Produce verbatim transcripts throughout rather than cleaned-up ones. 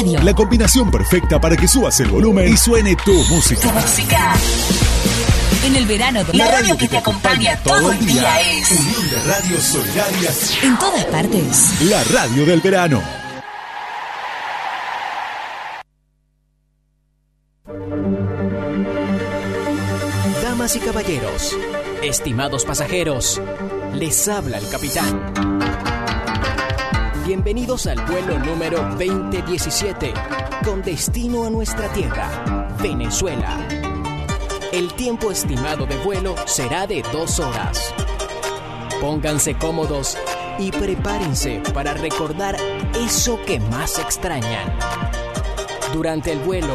radio. La combinación perfecta para que subas el volumen y suene tu música. Tu música. En el verano, la, la radio, radio que, que te acompaña, acompaña todo el día, día es Unión de Radios Solidarias. En todas partes. La radio del verano. Damas y caballeros, estimados pasajeros, les habla el capitán. Bienvenidos al vuelo número veinte diecisiete, con destino a nuestra tierra, Venezuela. El tiempo estimado de vuelo será de dos horas. Pónganse cómodos y prepárense para recordar eso que más extrañan. Durante el vuelo,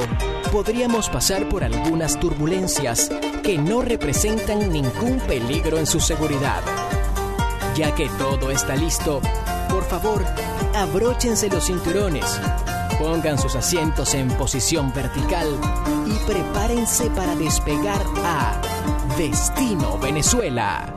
podríamos pasar por algunas turbulencias que no representan ningún peligro en su seguridad. Ya que todo está listo, por favor, abróchense los cinturones, pongan sus asientos en posición vertical y prepárense para despegar a Destino Venezuela.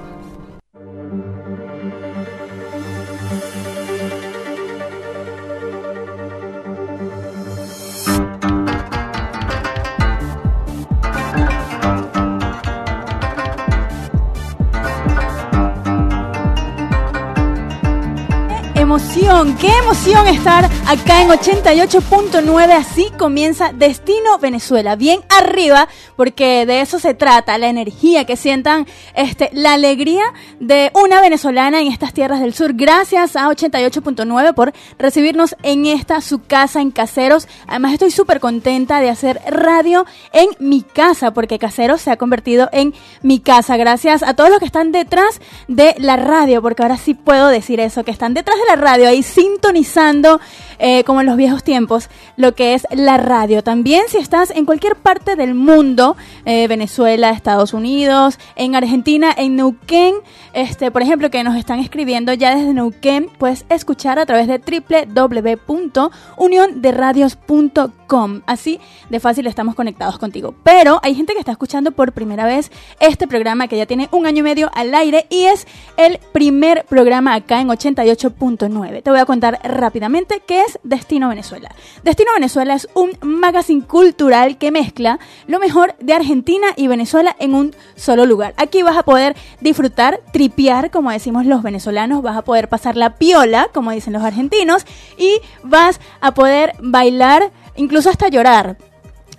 Qué emoción estar acá en ochenta y ocho punto nueve, así comienza Destino Venezuela, bien arriba, porque de eso se trata, la energía que sientan, este, la alegría de una venezolana en estas tierras del sur. Gracias a ochenta y ocho punto nueve por recibirnos en esta, su casa en Caseros. Además estoy súper contenta de hacer radio en mi casa, porque Caseros se ha convertido en mi casa. Gracias a todos los que están detrás de la radio, porque ahora sí puedo decir eso, que están detrás de la radio, ahí sintonizando, eh, como en los viejos tiempos, lo que es la radio. También si estás en cualquier parte del mundo, eh, Venezuela, Estados Unidos, en Argentina, en Neuquén, este, por ejemplo, que nos están escribiendo ya desde Neuquén, puedes escuchar a través de doble u doble u doble u punto unión de radios punto com. Así de fácil estamos conectados contigo. Pero hay gente que está escuchando por primera vez este programa, que ya tiene un año y medio al aire y es el primer programa acá en ochenta y ocho punto nueve. Te voy a contar rápidamente qué es Destino Venezuela. Destino Venezuela es un magazine cultural que mezcla lo mejor de Argentina y Venezuela en un solo lugar. Aquí vas a poder disfrutar, tripear, como decimos los venezolanos, vas a poder pasar la piola, como dicen los argentinos, y vas a poder bailar, incluso hasta llorar.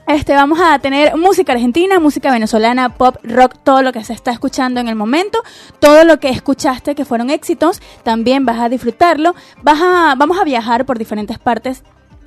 Este, vamos a tener música argentina, música venezolana, pop, rock, todo lo que se está escuchando en el momento, todo lo que escuchaste que fueron éxitos, también vas a disfrutarlo. Vas a, vamos a viajar por diferentes partes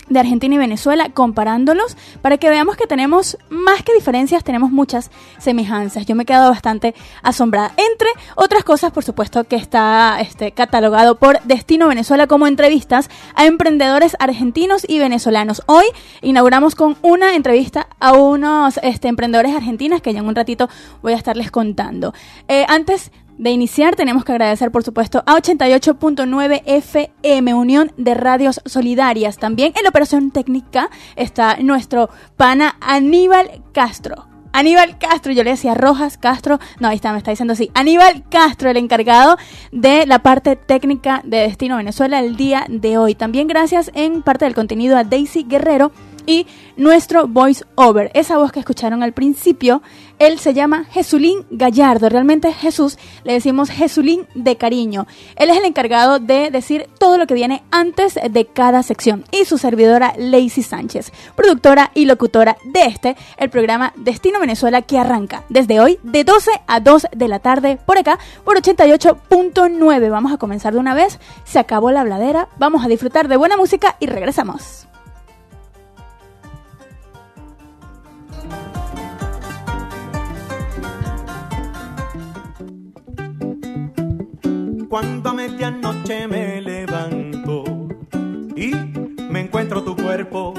de Argentina y Venezuela, comparándolos para que veamos que tenemos más que diferencias, tenemos muchas semejanzas. Yo me he quedado bastante asombrada. Entre otras cosas, por supuesto, que está este, catalogado por Destino Venezuela como entrevistas a emprendedores argentinos y venezolanos. Hoy inauguramos con una entrevista a unos este, emprendedores argentinos que ya en un ratito voy a estarles contando. Eh, antes de iniciar, tenemos que agradecer, por supuesto, a ochenta y ocho punto nueve F M, Unión de Radios Solidarias. También en la operación técnica está nuestro pana Aníbal Castro. Aníbal Castro, yo le decía Rojas Castro, no, ahí está, me está diciendo así. Aníbal Castro, el encargado de la parte técnica de Destino Venezuela el día de hoy. También gracias en parte del contenido a Daisy Guerrero y nuestro voice over. Esa voz que escucharon al principio, él se llama Jesulín Gallardo. Realmente Jesús, le decimos Jesulín de cariño. Él es el encargado de decir todo lo que viene antes de cada sección. Y su servidora Lacey Sánchez, productora y locutora de este, el programa Destino Venezuela, que arranca desde hoy de doce a dos de la tarde por acá, por ochenta y ocho punto nueve. Vamos a comenzar de una vez, se acabó la habladera, vamos a disfrutar de buena música y regresamos. Cuando a medianoche me levanto y me encuentro tu cuerpo,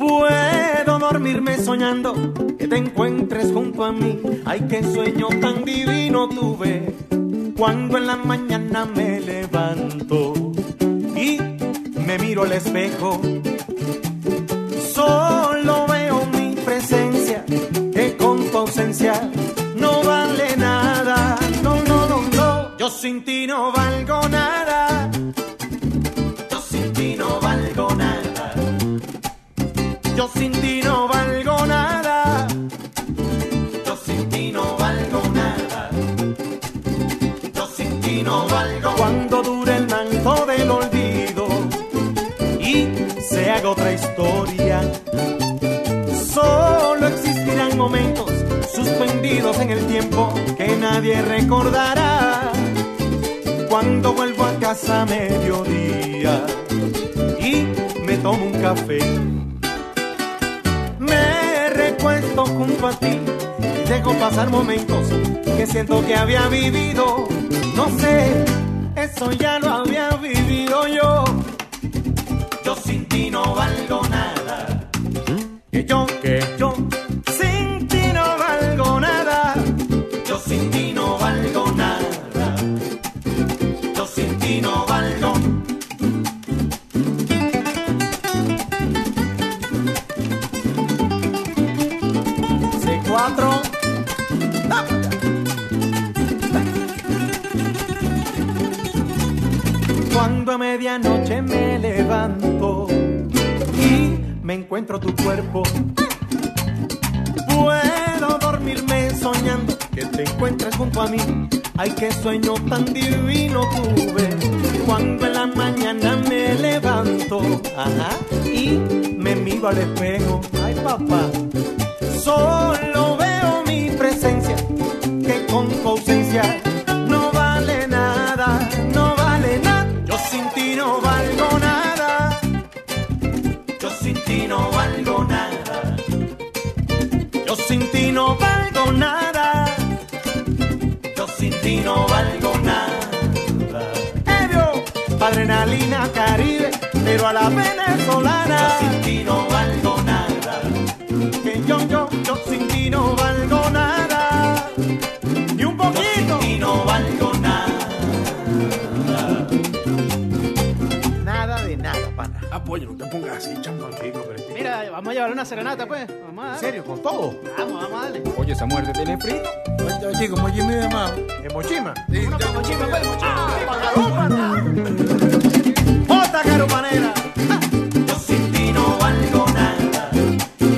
puedo dormirme soñando que te encuentres junto a mí. Ay, qué sueño tan divino tuve. Cuando en la mañana me levanto y me miro al espejo, solo veo mi presencia, que con tu ausencia no vale nada. Yo sin ti no valgo nada. Yo sin ti no valgo nada. mí se haga otra historia. Solo existirán momentos suspendidos en el tiempo que nadie recordará. Cuando vuelvo a casa a mediodía y me tomo un café, me recuesto junto a ti y dejo pasar momentos que siento que había vivido. No sé, eso ya lo había vivido yo. Yo sin ti no valgo nada. Que yo, que yo sin ti no valgo nada. Yo sin ti no valgo nada. Yo sin ti no valgo. C cuatro. Cuando a medianoche me levanto y me encuentro tu cuerpo, puedo dormirme soñando que te encuentres junto a mí. Ay, qué sueño tan divino tuve. Cuando en la mañana me levanto, ajá, y me miro al espejo, ay papá, solo veo mi presencia, que con tu ausencia no vale nada, no vale nada. Sin ti no valgo nada. Yo sin ti no valgo nada. Yo sin ti no valgo nada. Yo sin ti no valgo nada. Ebrio, adrenalina caribe, pero a la venezolana. Yo sin ti no valgo nada. Que yo, yo, yo sin ti no valgo nada. Ni un poquito. Yo sin ti no valgo nada. Ah, pues yo no te pongas así, champantico. Pero... Mira, vamos a llevar una serenata, pues. Vamos a darle. ¿En serio? ¿Con todo? Vamos, vamos a darle. Oye, esa muerte tiene frito. Oye, como Jimmy de Mao. ¿En Mochima? Sí, no, con Mochima, pues, Mochima. ¡Ah! ¡Jota Carupanera! Yo sin ti no valgo nada.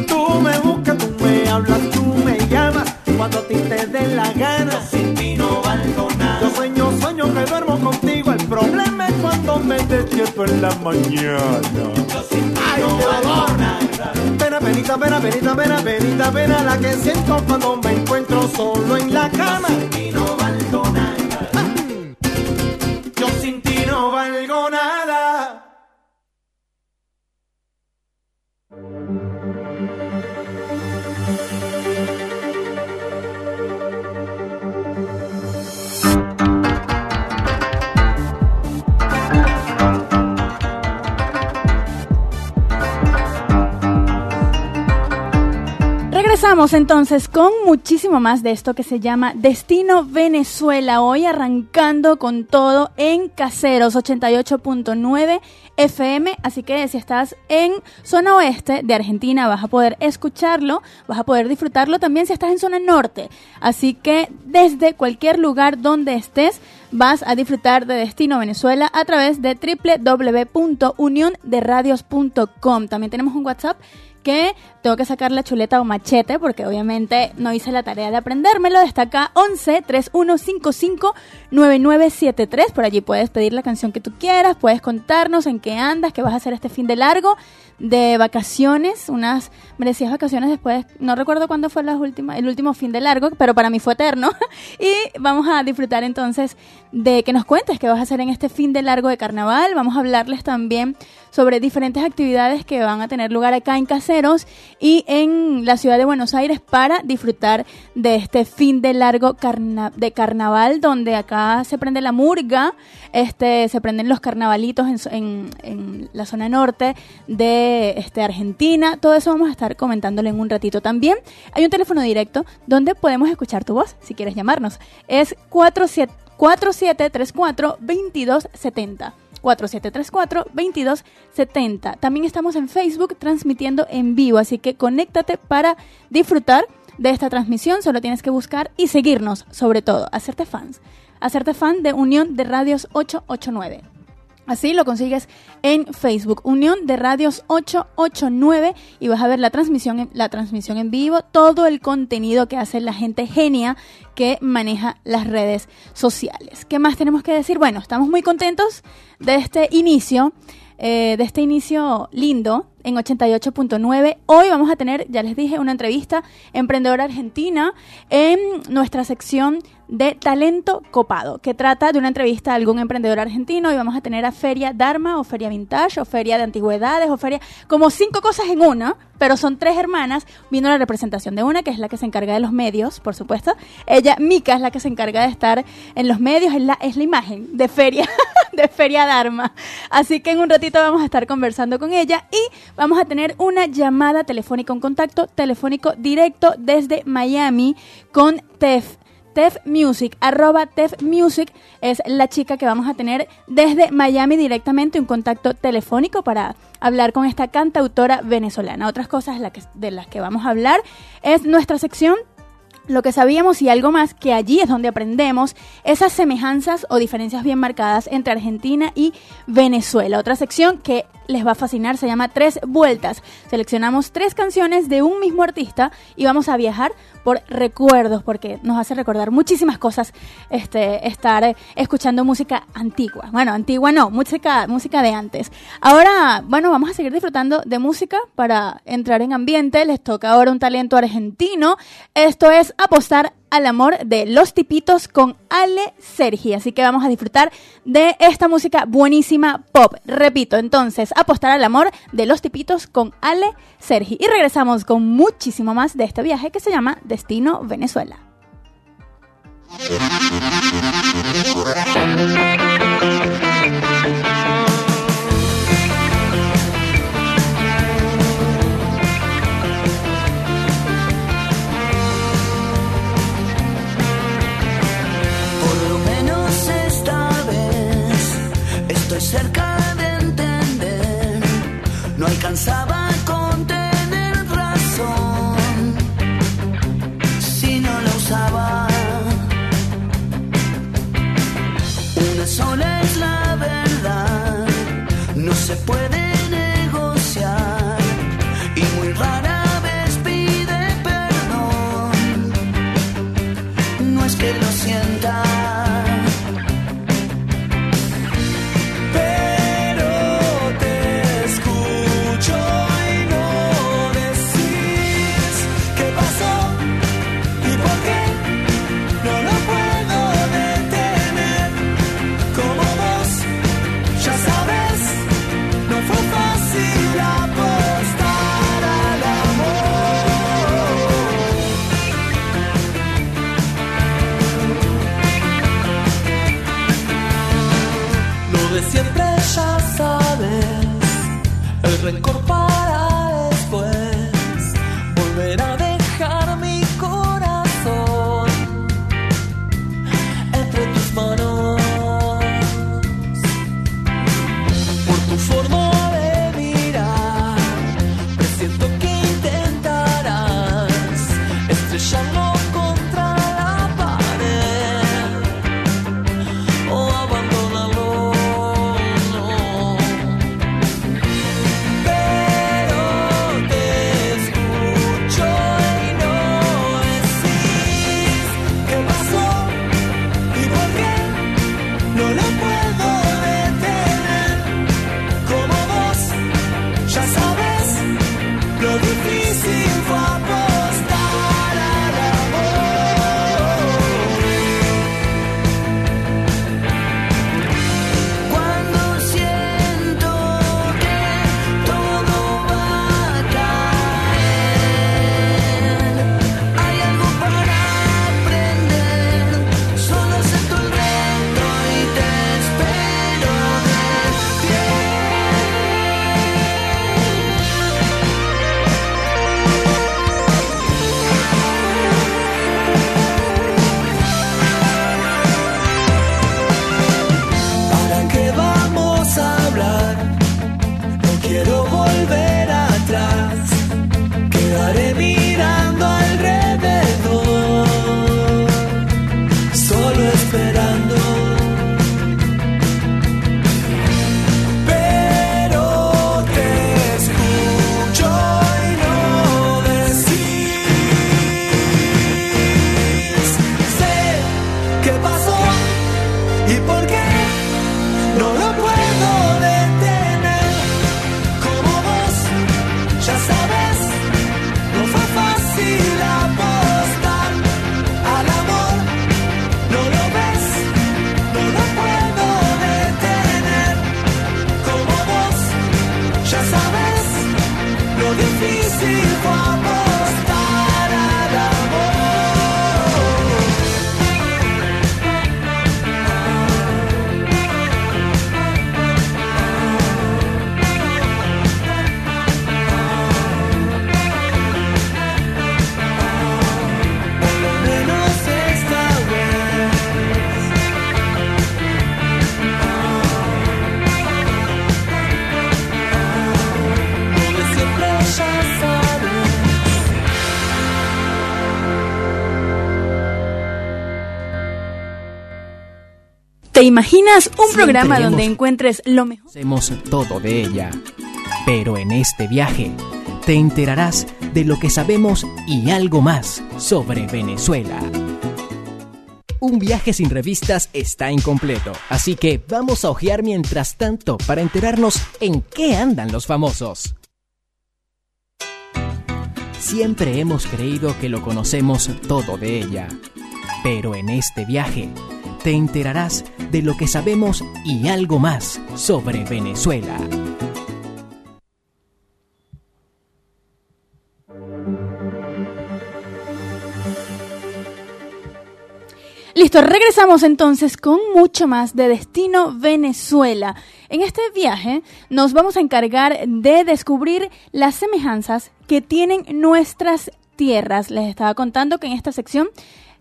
Tú me buscas, tú me hablas, tú me llamas cuando a ti te den la gana. Yo sin ti no valgo nada. Yo sueño, sueño que duermo contigo. El problema me despierto en la mañana. Yo sin ti ay, no valgo nada. Pena, penita, pena, penita, pena, penita, pena la que siento cuando me encuentro solo en la cama. Yo sin ti no valgo nada. Ah. Yo sin ti no valgo nada. Empezamos entonces con muchísimo más de esto que se llama Destino Venezuela, hoy arrancando con todo en Caseros ochenta y ocho punto nueve F M, así que si estás en zona oeste de Argentina vas a poder escucharlo, vas a poder disfrutarlo también si estás en zona norte, así que desde cualquier lugar donde estés vas a disfrutar de Destino Venezuela a través de doble u doble u doble u punto unión de radios punto com. También tenemos un WhatsApp que tengo que sacar la chuleta o machete porque obviamente no hice la tarea de aprendérmelo. Está acá once treinta y uno cincuenta y cinco noventa y nueve setenta y tres. Por allí puedes pedir la canción que tú quieras, puedes contarnos en qué andas, qué vas a hacer este fin de largo, de vacaciones, unas merecidas vacaciones después. No recuerdo cuándo fue las últimas, el último fin de largo, pero para mí fue eterno. Y vamos a disfrutar entonces de que nos cuentes qué vas a hacer en este fin de largo de carnaval. Vamos a hablarles también sobre diferentes actividades que van a tener lugar acá en Caseros y en la ciudad de Buenos Aires para disfrutar de este fin de largo carna- de carnaval, donde acá se prende la murga, este, se prenden los carnavalitos en, en, en la zona norte de este, Argentina. Todo eso vamos a estar comentándolo en un ratito también. Hay un teléfono directo donde podemos escuchar tu voz si quieres llamarnos. Es cuatro siete cuatro siete tres cuatro veintidós setenta. cuatro siete tres cuatro veintidós setenta. También estamos en Facebook transmitiendo en vivo, así que conéctate para disfrutar de esta transmisión. Solo tienes que buscar y seguirnos, sobre todo, hacerte fans. Hacerte fan de Unión de Radios ochocientos ochenta y nueve. Así lo consigues en Facebook, Unión de Radios ochocientos ochenta y nueve, y vas a ver la transmisión, la transmisión en vivo, todo el contenido que hace la gente genia que maneja las redes sociales. ¿Qué más tenemos que decir? Bueno, estamos muy contentos de este inicio eh, de este inicio lindo en ochenta y ocho punto nueve. Hoy vamos a tener, ya les dije, una entrevista emprendedora argentina en nuestra sección de Talento Copado, que trata de una entrevista a algún emprendedor argentino, y vamos a tener a Feria Dharma o Feria Vintage o Feria de Antigüedades o Feria, como cinco cosas en una, pero son tres hermanas, viendo la representación de una, que es la que se encarga de los medios, por supuesto. Ella, Mica, es la que se encarga de estar en los medios, es la, es la imagen de Feria, de Feria Dharma. Así que en un ratito vamos a estar conversando con ella y vamos a tener una llamada telefónica, un contacto telefónico directo desde Miami con Teff. Teff Music, arroba Teff Music, es la chica que vamos a tener desde Miami directamente, un contacto telefónico para hablar con esta cantautora venezolana. Otras cosas de las que vamos a hablar es nuestra sección Lo que sabíamos y algo más, que allí es donde aprendemos esas semejanzas o diferencias bien marcadas entre Argentina y Venezuela. Otra sección que les va a fascinar se llama Tres Vueltas. Seleccionamos tres canciones de un mismo artista y vamos a viajar por recuerdos, porque nos hace recordar muchísimas cosas este, estar escuchando música antigua. Bueno, antigua no, música, música de antes. Ahora, bueno, vamos a seguir disfrutando de música para entrar en ambiente. Les toca ahora un talento argentino. Esto es Apostar al Amor de Los Tipitos con Ale Sergi. Así que vamos a disfrutar de esta música buenísima pop. Repito, entonces, Apostar al Amor de Los Tipitos con Ale Sergi. Y regresamos con muchísimo más de este viaje que se llama Destino Venezuela. Cerca de entender, no alcanzaba con tener razón, si no la usaba. Una sola es la verdad, no se puede negociar, y muy rara vez pide perdón, no es que lo sienta. Siempre ya sabes, el rencor para después, volver a dejar mi corazón entre tus manos. Por tu forma de mirar, presiento que intentarás estrellarnos. ¿Te imaginas un Siempre programa hemos, donde encuentres lo mejor? Hacemos todo de ella, pero en este viaje te enterarás de lo que sabemos y algo más sobre Venezuela. Un viaje sin revistas está incompleto, así que vamos a hojear mientras tanto para enterarnos en qué andan los famosos. Siempre hemos creído que lo conocemos todo de ella, pero en este viaje te enterarás de lo que sabemos y algo más sobre Venezuela. Listo, regresamos entonces con mucho más de Destino Venezuela. En este viaje nos vamos a encargar de descubrir las semejanzas que tienen nuestras tierras. Les estaba contando que en esta sección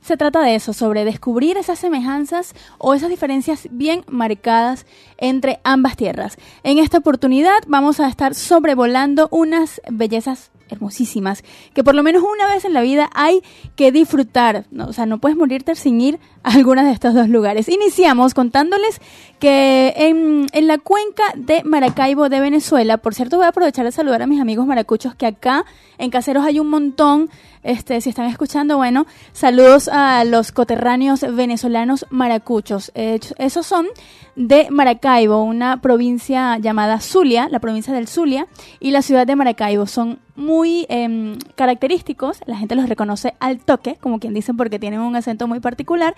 se trata de eso, sobre descubrir esas semejanzas o esas diferencias bien marcadas entre ambas tierras. En esta oportunidad vamos a estar sobrevolando unas bellezas hermosísimas, que por lo menos una vez en la vida hay que disfrutar, ¿no? O sea, no puedes morirte sin ir a algunos de estos dos lugares. Iniciamos contándoles que en, en la cuenca de Maracaibo de Venezuela, por cierto voy a aprovechar de saludar a mis amigos maracuchos que acá en Caseros hay un montón, este, si están escuchando, bueno, saludos a los coterráneos venezolanos maracuchos, eh, esos son de Maracaibo, una provincia llamada Zulia, la provincia del Zulia y la ciudad de Maracaibo, son muy eh, característicos, la gente los reconoce al toque, como quien dicen, porque tienen un acento muy particular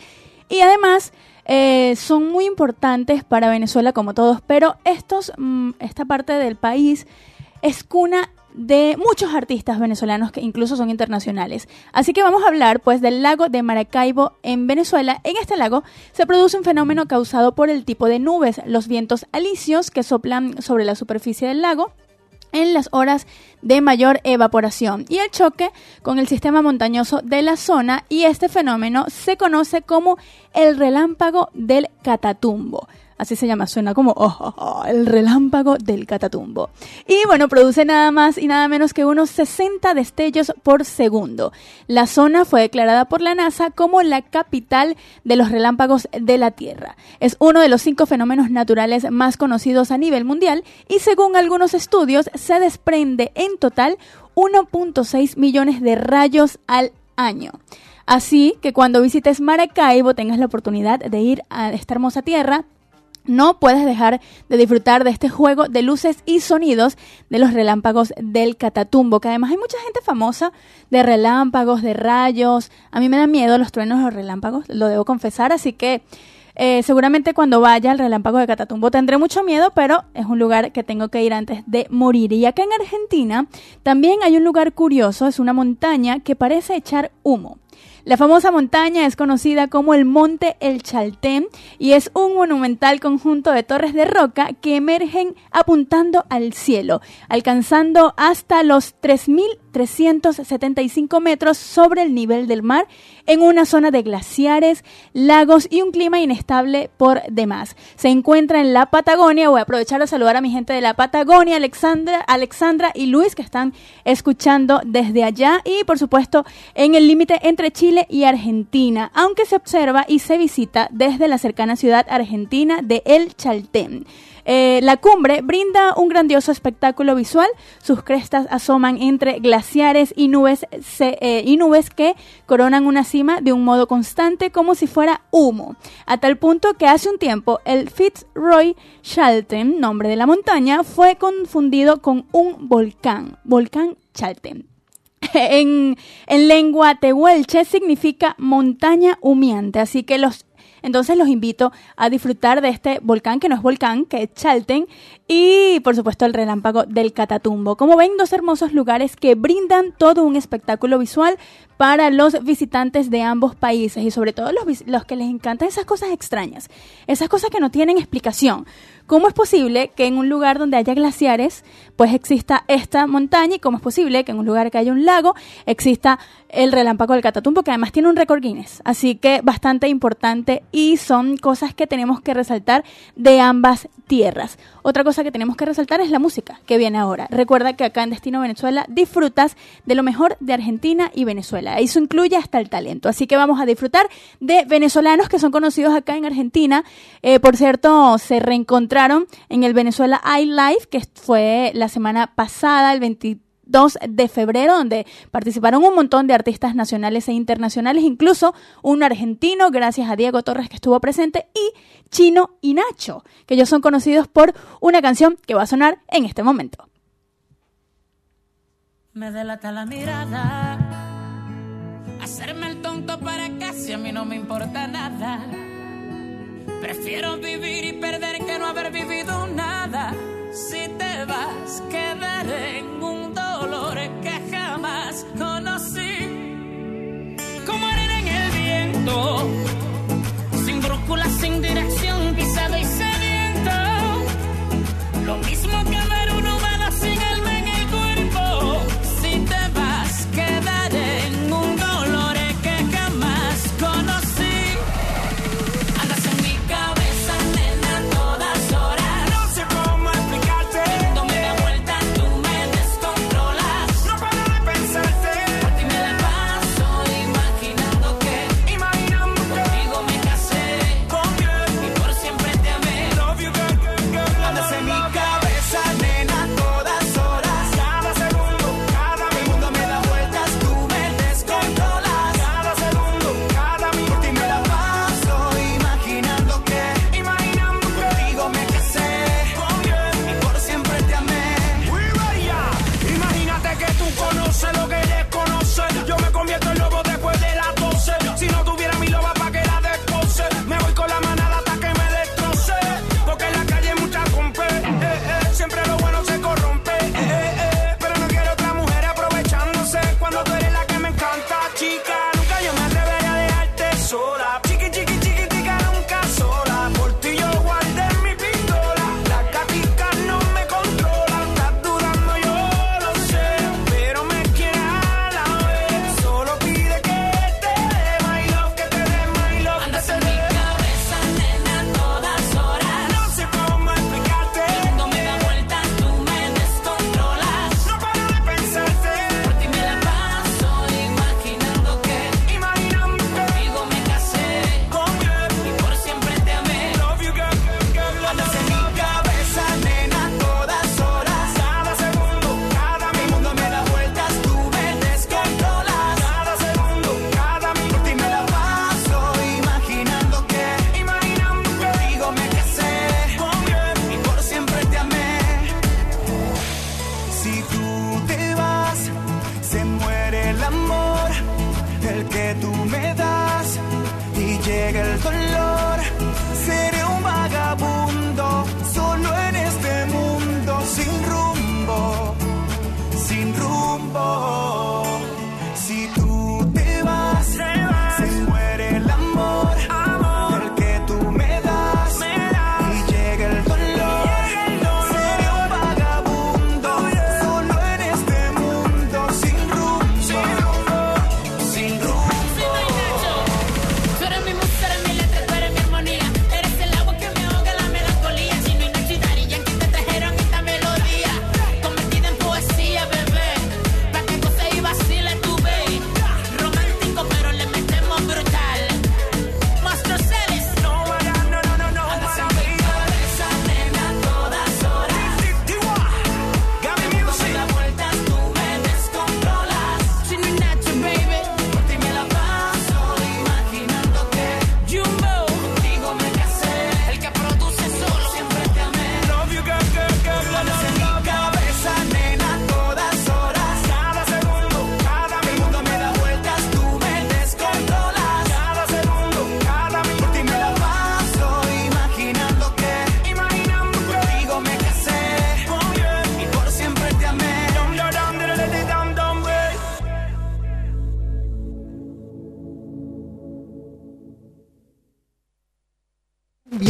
y además eh, son muy importantes para Venezuela como todos, pero estos, esta parte del país es cuna de muchos artistas venezolanos que incluso son internacionales. Así que vamos a hablar pues del lago de Maracaibo en Venezuela. En este lago se produce un fenómeno causado por el tipo de nubes, los vientos alisios que soplan sobre la superficie del lago en las horas de mayor evaporación y el choque con el sistema montañoso de la zona, y este fenómeno se conoce como el relámpago del Catatumbo. Así se llama, suena como oh, oh, oh, el relámpago del Catatumbo. Y bueno, produce nada más y nada menos que unos sesenta destellos por segundo. La zona fue declarada por la NASA como la capital de los relámpagos de la Tierra. Es uno de los cinco fenómenos naturales más conocidos a nivel mundial y según algunos estudios se desprende en total uno punto seis millones de rayos al año. Así que cuando visites Maracaibo tengas la oportunidad de ir a esta hermosa tierra, no puedes dejar de disfrutar de este juego de luces y sonidos de los relámpagos del Catatumbo, que además hay mucha gente famosa de relámpagos, de rayos. A mí me dan miedo los truenos, los relámpagos, lo debo confesar, así que eh, seguramente cuando vaya al relámpago de Catatumbo tendré mucho miedo, pero es un lugar que tengo que ir antes de morir. Y acá en Argentina también hay un lugar curioso, es una montaña que parece echar humo. La famosa montaña es conocida como el Monte El Chaltén y es un monumental conjunto de torres de roca que emergen apuntando al cielo, alcanzando hasta los tres mil trescientos setenta y cinco metros sobre el nivel del mar, en una zona de glaciares, lagos y un clima inestable por demás. Se encuentra en la Patagonia. Voy a aprovechar a saludar a mi gente de la Patagonia, Alexandra, Alexandra y Luis, que están escuchando desde allá, y por supuesto en el límite entre Chile y Argentina, aunque se observa y se visita desde la cercana ciudad argentina de El Chaltén. Eh, la cumbre brinda un grandioso espectáculo visual, sus crestas asoman entre glaciares y nubes, se, eh, y nubes que coronan una cima de un modo constante como si fuera humo, a tal punto que hace un tiempo el Fitzroy Chaltén, nombre de la montaña, fue confundido con un volcán, volcán Chaltén. En, en lengua tehuelche significa montaña humeante, así que los Entonces los invito a disfrutar de este volcán, que no es volcán, que es Chaltén, y por supuesto el relámpago del Catatumbo. Como ven, dos hermosos lugares que brindan todo un espectáculo visual para los visitantes de ambos países, y sobre todo los, los que les encantan esas cosas extrañas, esas cosas que no tienen explicación. ¿Cómo es posible que en un lugar donde haya glaciares pues exista esta montaña? ¿Y cómo es posible que en un lugar que haya un lago exista el relámpago del Catatumbo, que además tiene un récord Guinness? Así que bastante importante, y son cosas que tenemos que resaltar de ambas tierras. Otra cosa que tenemos que resaltar es la música que viene ahora. Recuerda que acá en Destino Venezuela disfrutas de lo mejor de Argentina y Venezuela. Eso incluye hasta el talento. Así que vamos a disfrutar de venezolanos que son conocidos acá en Argentina. Eh, por cierto, se reencontraron en el Venezuela Aid Live, que fue la semana pasada, el veintitrés dos de febrero, donde participaron un montón de artistas nacionales e internacionales, incluso un argentino, gracias a Diego Torres, que estuvo presente, y Chino y Nacho, que ellos son conocidos por una canción que va a sonar en este momento. Me delata la mirada, hacerme el tonto para casi a mí no me importa nada. Prefiero vivir y perder que no haber vivido nada. Si te vas, quedaré en un dolor que jamás conocí. Como arena en el viento, sin brújula, sin dirección, pisado y sediento. Lo mismo que ver un humano sin alma en el cuerpo. Si te vas, quedaré en un dolor que jamás conocí. Andas en mi cabeza, nena, todas horas. No sé cómo explicarte. Cuando me da vuelta, tú me descontrolas. No paro de pensarte. Por ti me la paso imaginando que. Imaginando que. Contigo me casé. Con y por siempre te amé. Love you, girl, girl, girl. Andas en mi cabeza, nena, todas horas. Cada segundo, cada mi mundo me da vueltas, tú me descontrolas. Cada segundo, cada minuto. Por ti me la paso imaginando que. Imaginando que. Contigo me casé. Con y por siempre te amé. Muy bella. Imagínate que tú conoces lo que desconoces. Yo me convierto en lobo después de las doce. Si no tuviera mi loba pa' que la descoce. Me voy con la manada hasta que me destroce. Porque en la calle hay mucha compe. eh, eh. Siempre lo bueno se corrompe. eh, eh, eh. Pero no quiero otra mujer aprovechándose. Cuando tú eres la que me encanta, chica. Nunca yo me atreveré a dejarte sola. Chiqui, chiqui, chiquitica, nunca sola. Por ti yo guardé mi pistola. Las gaticas no me controlan. Estás dudando, yo lo sé. Pero me quieres a la vez. Solo pide que te dé my love, que te dé my love. Andas en mi cabeza, nena, todas horas. No sé cómo explicarte. Cuando me da vueltas, tú me descontrolas. No paro de pensarte. Por ti me la paso imaginando que. Imaginando que. Contigo me casé. Con y por siempre te amé. Love you, girl, girl, girl. Andas en mi cabeza, nena, todas horas. Cada segundo, cada mi mundo me da vueltas, tú me descontrolas. Cada segundo, cada minuto. Por ti me la paso imaginando que. Imaginando que. Contigo me casé. Con y por siempre te amé. Si tú te vas, se muere el amor, el que tú me das, y llega el dolor. Seré un vagabundo, solo en este mundo, sin rumbo, sin rumbo. Si tú te vas, se muere el amor, el que tú me das, y llega el dolor. Seré un vagabundo, solo en este mundo, sin rumbo, sin rumbo. Soy Nacho, tú eres mi música, eres mi letra, tú eres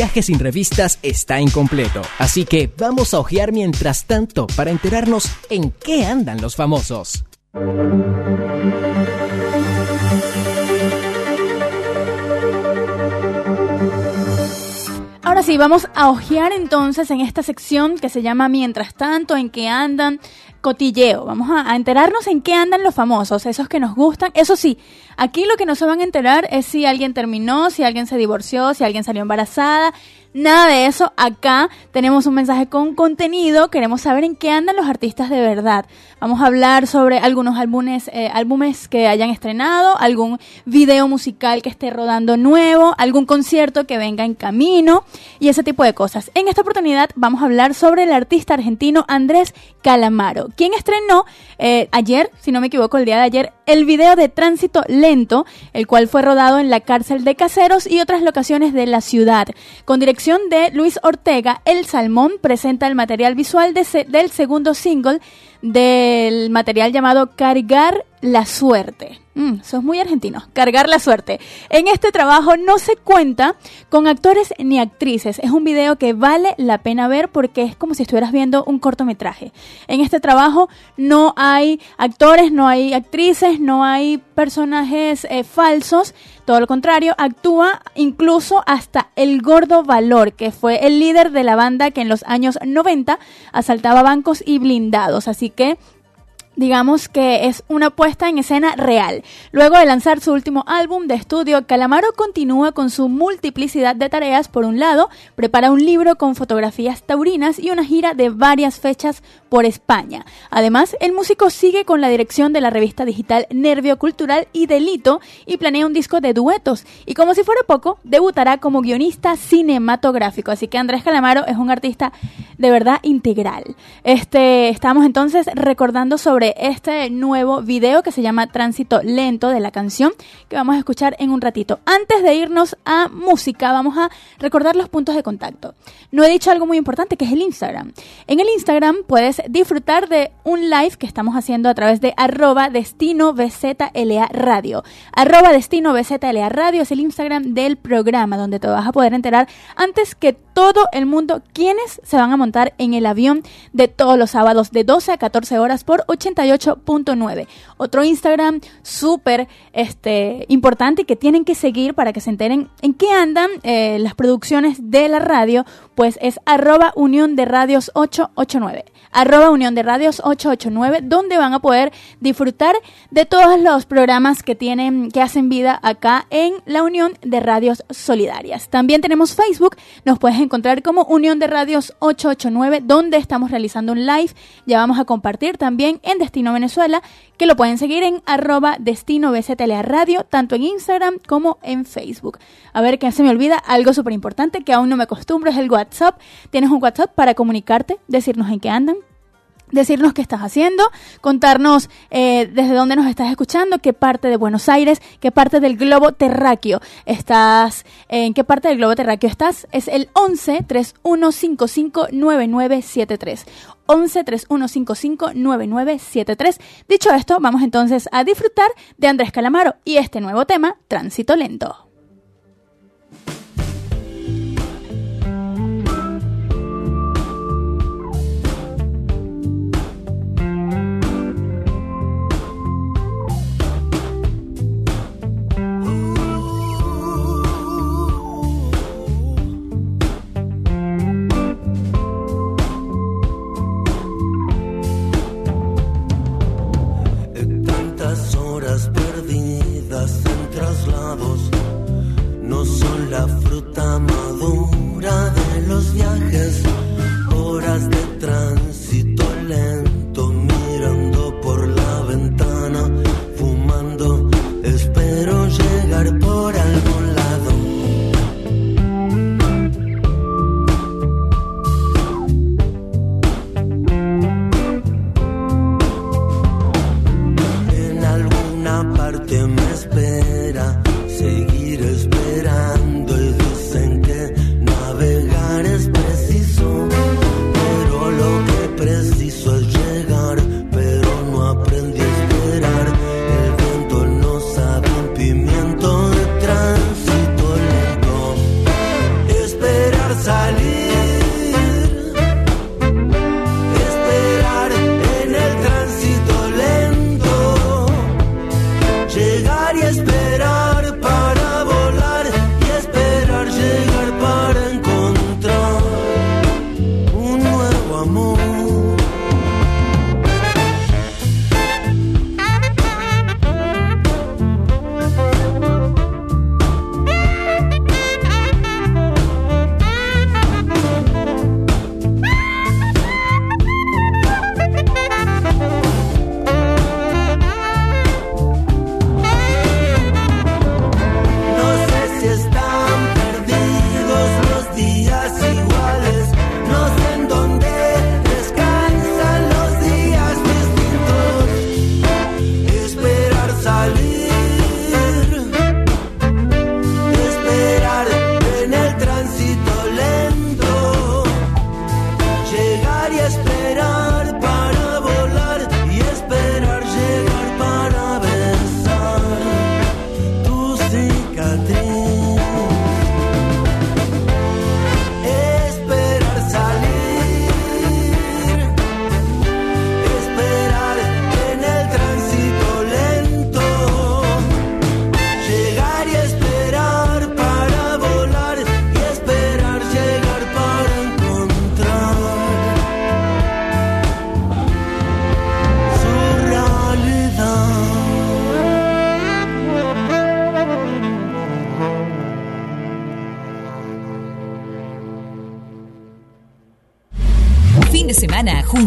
viaje sin revistas está incompleto, así que vamos a hojear mientras tanto para enterarnos en qué andan los famosos. Ahora sí, vamos a hojear entonces en esta sección que se llama Mientras tanto, en qué andan, cotilleo. Vamos a, a enterarnos en qué andan los famosos, esos que nos gustan. Eso sí, aquí lo que no se van a enterar es si alguien terminó, si alguien se divorció, si alguien salió embarazada. Nada de eso. Acá tenemos un mensaje con contenido. Queremos saber en qué andan los artistas de verdad. Vamos a hablar sobre algunos álbumes, eh, álbumes que hayan estrenado, algún video musical que esté rodando nuevo, algún concierto que venga en camino y ese tipo de cosas. En esta oportunidad vamos a hablar sobre el artista argentino Andrés Calamaro, quien estrenó eh, ayer, si no me equivoco, el día de ayer, el video de Tránsito Lento, el cual fue rodado en la cárcel de Caseros y otras locaciones de la ciudad. Con dirección de Luis Ortega, El Salmón presenta el material visual de se- del segundo single del material llamado Cargar la Suerte. Mm, sos muy argentinos. Cargar la Suerte. En este trabajo no se cuenta con actores ni actrices. Es un video que vale la pena ver porque es como si estuvieras viendo un cortometraje. En este trabajo no hay actores, no hay actrices, no hay personajes eh, falsos. Todo lo contrario, actúa incluso hasta el Gordo Valor, que fue el líder de la banda que en los años noventa asaltaba bancos y blindados. Así que digamos que es una puesta en escena real. Luego de lanzar su último álbum de estudio, Calamaro continúa con su multiplicidad de tareas. Por un lado, prepara un libro con fotografías taurinas y una gira de varias fechas por España. Además, el músico sigue con la dirección de la revista digital Nervio Cultural y Delito y planea un disco de duetos. Y como si fuera poco, debutará como guionista cinematográfico. Así que Andrés Calamaro es un artista de verdad integral. Este, estamos entonces recordando sobre este nuevo video que se llama Tránsito Lento, de la canción que vamos a escuchar en un ratito. Antes de irnos a música, vamos a recordar los puntos de contacto. No he dicho algo muy importante, que es el Instagram. En el Instagram puedes disfrutar de un live que estamos haciendo a través de arroba destino bzla radio. Arroba destino bzla radio es el Instagram del programa, donde te vas a poder enterar antes que todo el mundo quiénes se van a montar en el avión de todos los sábados de doce a catorce horas por ochenta y ocho punto nueve. Otro Instagram súper este, importante que tienen que seguir para que se enteren en qué andan eh, las producciones de la radio, pues es arroba Unión de Radios ocho ocho nueve. Arroba Unión de Radios ocho ocho nueve, donde van a poder disfrutar de todos los programas que tienen, que hacen vida acá en la Unión de Radios Solidarias. También tenemos Facebook, nos puedes encontrar como Unión de Radios ocho ocho nueve, donde estamos realizando un live. Ya vamos a compartir también en Destino Venezuela, que lo pueden seguir en arroba Destino B Z L A Radio, tanto en Instagram como en Facebook. A ver, que se me olvida algo súper importante que aún no me acostumbro, es el WhatsApp. Tienes un WhatsApp para comunicarte, decirnos en qué andan, decirnos qué estás haciendo, contarnos eh, desde dónde nos estás escuchando, qué parte de Buenos Aires, qué parte del globo terráqueo estás, eh, en qué parte del globo terráqueo estás. Es el once treinta y uno cincuenta y cinco noventa y nueve setenta y tres. once treinta y uno cincuenta y cinco noventa y nueve setenta y tres. Dicho esto, vamos entonces a disfrutar de Andrés Calamaro y este nuevo tema, Tránsito Lento. La fruta madura de los viajes, horas de tránsito lento, mirando por la ventana, fumando, espero llegar por algún lado. En alguna parte me espera, seguir esperando. Dicen que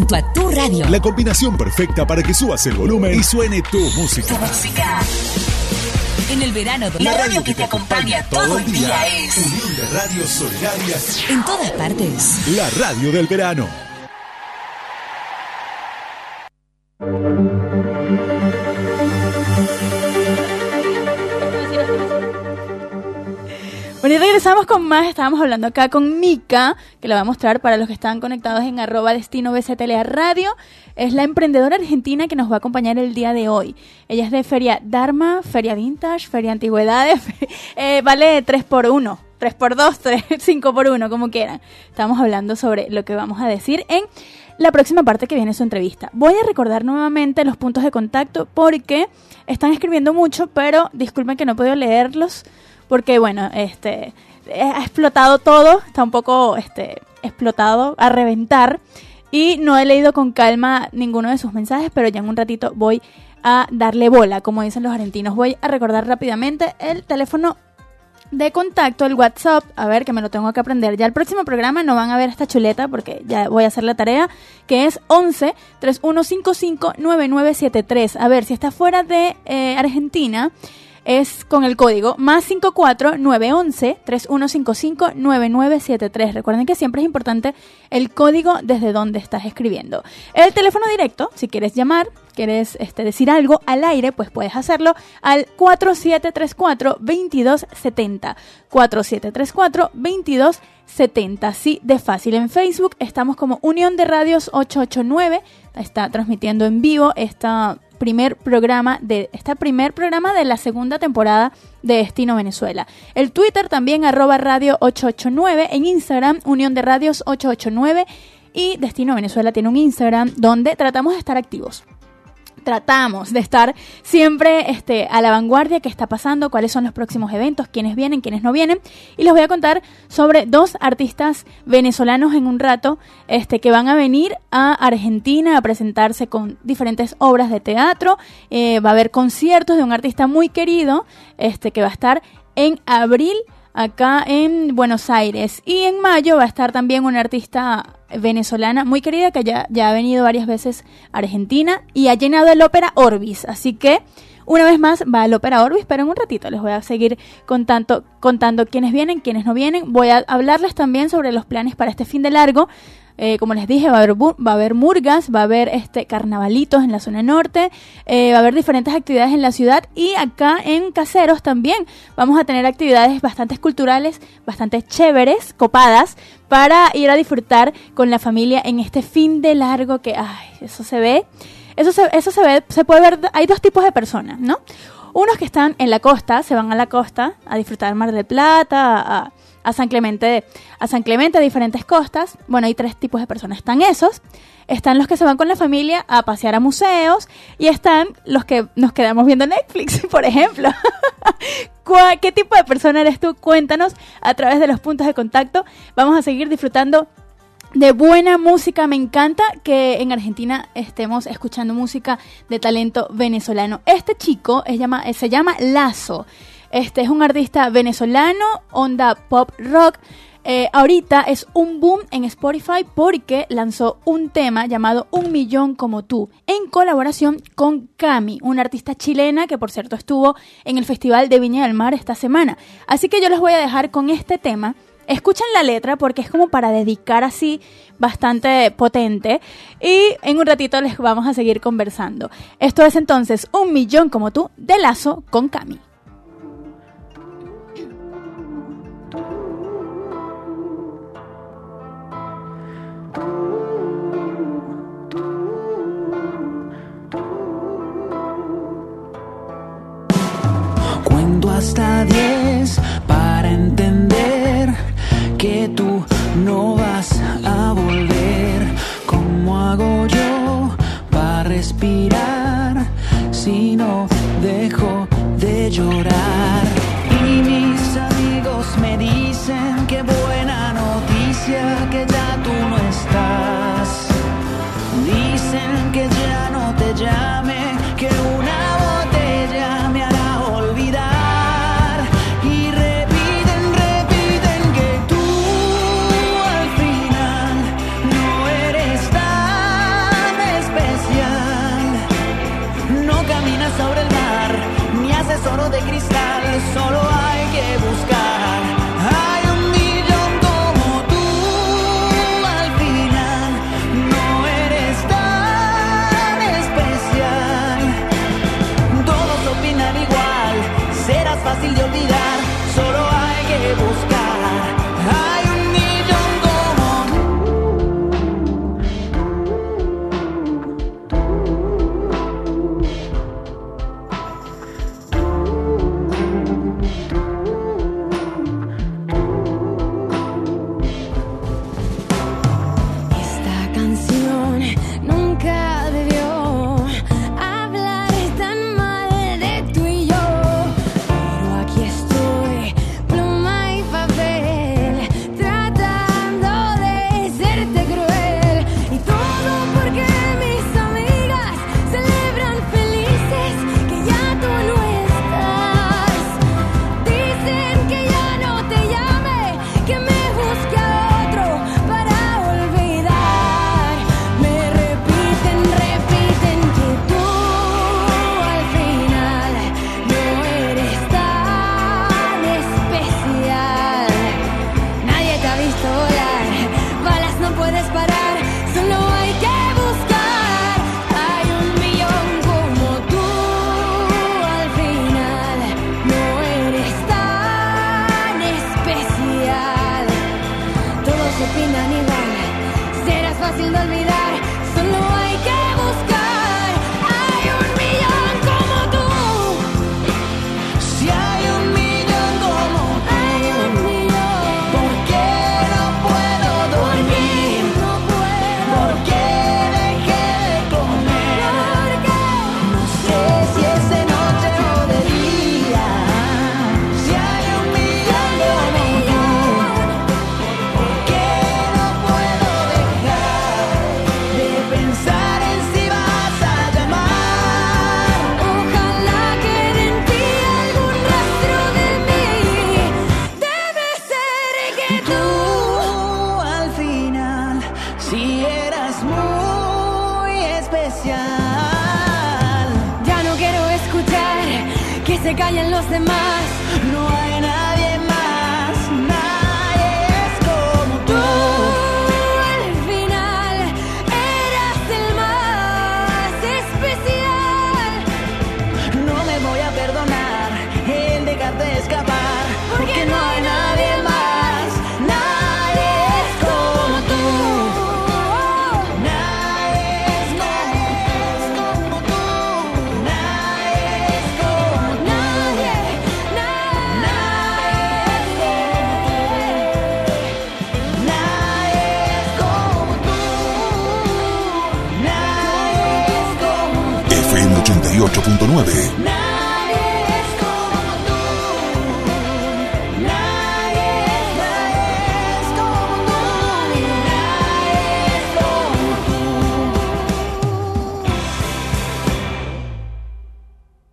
junto a tu radio. La combinación perfecta para que subas el volumen y suene tu música. Tu música. En el verano, la radio que te acompaña todo el día es Unión de Radios Solidarias. En todas partes. La radio del verano. Bueno, y regresamos con más. Estábamos hablando acá con Mica, que la va a mostrar para los que están conectados en arroba destino B C T L A Radio. Es la emprendedora argentina que nos va a acompañar el día de hoy. Ella es de Feria Dharma, Feria Vintage, Feria Antigüedades, eh, vale tres por uno, tres por dos, cinco por uno, como quieran. Estamos hablando sobre lo que vamos a decir en la próxima parte que viene su entrevista. Voy a recordar nuevamente los puntos de contacto porque están escribiendo mucho, pero disculpen que no he podido leerlos porque, bueno, este ha explotado todo, está un poco este, explotado, a reventar. Y no he leído con calma ninguno de sus mensajes, pero ya en un ratito voy a darle bola, como dicen los argentinos. Voy a recordar rápidamente el teléfono de contacto, el WhatsApp. A ver, que me lo tengo que aprender. Ya el próximo programa no van a ver esta chuleta porque ya voy a hacer la tarea, que es once treinta y uno cincuenta y cinco noventa y nueve setenta y tres. A ver, si está fuera de eh, Argentina, es con el código más cinco cuatro nueve uno uno tres uno cinco cinco nueve nueve siete tres. Recuerden que siempre es importante el código desde donde estás escribiendo. El teléfono directo, si quieres llamar, quieres este, decir algo al aire, pues puedes hacerlo al cuatro siete tres cuatro veintidós setenta. cuatro siete tres cuatro veintidós setenta. Así de fácil. En Facebook estamos como Unión de Radios ocho ocho nueve. Está transmitiendo en vivo esta... primer programa de este primer programa de la segunda temporada de Destino Venezuela. El Twitter también arroba radio ocho ocho nueve, en Instagram Unión de Radios ocho ocho nueve, y Destino Venezuela tiene un Instagram donde tratamos de estar activos. Tratamos de estar siempre este, a la vanguardia, qué está pasando, cuáles son los próximos eventos, quiénes vienen, quiénes no vienen. Y les voy a contar sobre dos artistas venezolanos en un rato este, que van a venir a Argentina a presentarse con diferentes obras de teatro. Eh, va a haber conciertos de un artista muy querido este, que va a estar en abril acá en Buenos Aires. Y en mayo va a estar también una artista venezolana muy querida que ya, ya ha venido varias veces a Argentina y ha llenado el Ópera Orbis. Así que una vez más va al Ópera Orbis, pero en un ratito les voy a seguir contando, contando quiénes vienen, quiénes no vienen. Voy a hablarles también sobre los planes para este fin de largo. Eh, como les dije, va a haber va a haber murgas, va a haber este carnavalitos en la zona norte, eh, va a haber diferentes actividades en la ciudad, y acá en Caseros también vamos a tener actividades bastante culturales, bastante chéveres, copadas, para ir a disfrutar con la familia en este fin de largo que, ay, eso se ve, eso se, eso se ve, se puede ver, hay dos tipos de personas, ¿no? Unos que están en la costa, se van a la costa a disfrutar Mar del Plata, a... a San Clemente, a San Clemente, a diferentes costas. Bueno, hay tres tipos de personas. Están esos, están los que se van con la familia a pasear a museos, y están los que nos quedamos viendo Netflix, por ejemplo. ¿Qué tipo de persona eres tú? Cuéntanos a través de los puntos de contacto. Vamos a seguir disfrutando de buena música. Me encanta que en Argentina estemos escuchando música de talento venezolano. Este chico se llama, se llama Lazo. Este es un artista venezolano, onda pop rock. Eh, ahorita es un boom en Spotify porque lanzó un tema llamado Un Millón Como Tú, en colaboración con Cami, una artista chilena que, por cierto, estuvo en el Festival de Viña del Mar esta semana. Así que yo los voy a dejar con este tema. Escuchen la letra porque es como para dedicar, así, bastante potente. Y en un ratito les vamos a seguir conversando. Esto es entonces Un Millón Como Tú, de Lazo con Cami. Cuento hasta diez para entender que tú no vas a volver. ¿Cómo hago yo para respirar si no dejo de llorar? Y mis amigos me dicen que buena noticia, que ya tú no estás. Dicen que ya no te llame, que una botella me hará olvidar. Al final no eres tan tesoro de cristal, solo hay que buscar. Hay un millón como tú, al final no eres tan especial. Todos opinan igual, serás fácil de olvidar, solo hay que buscar.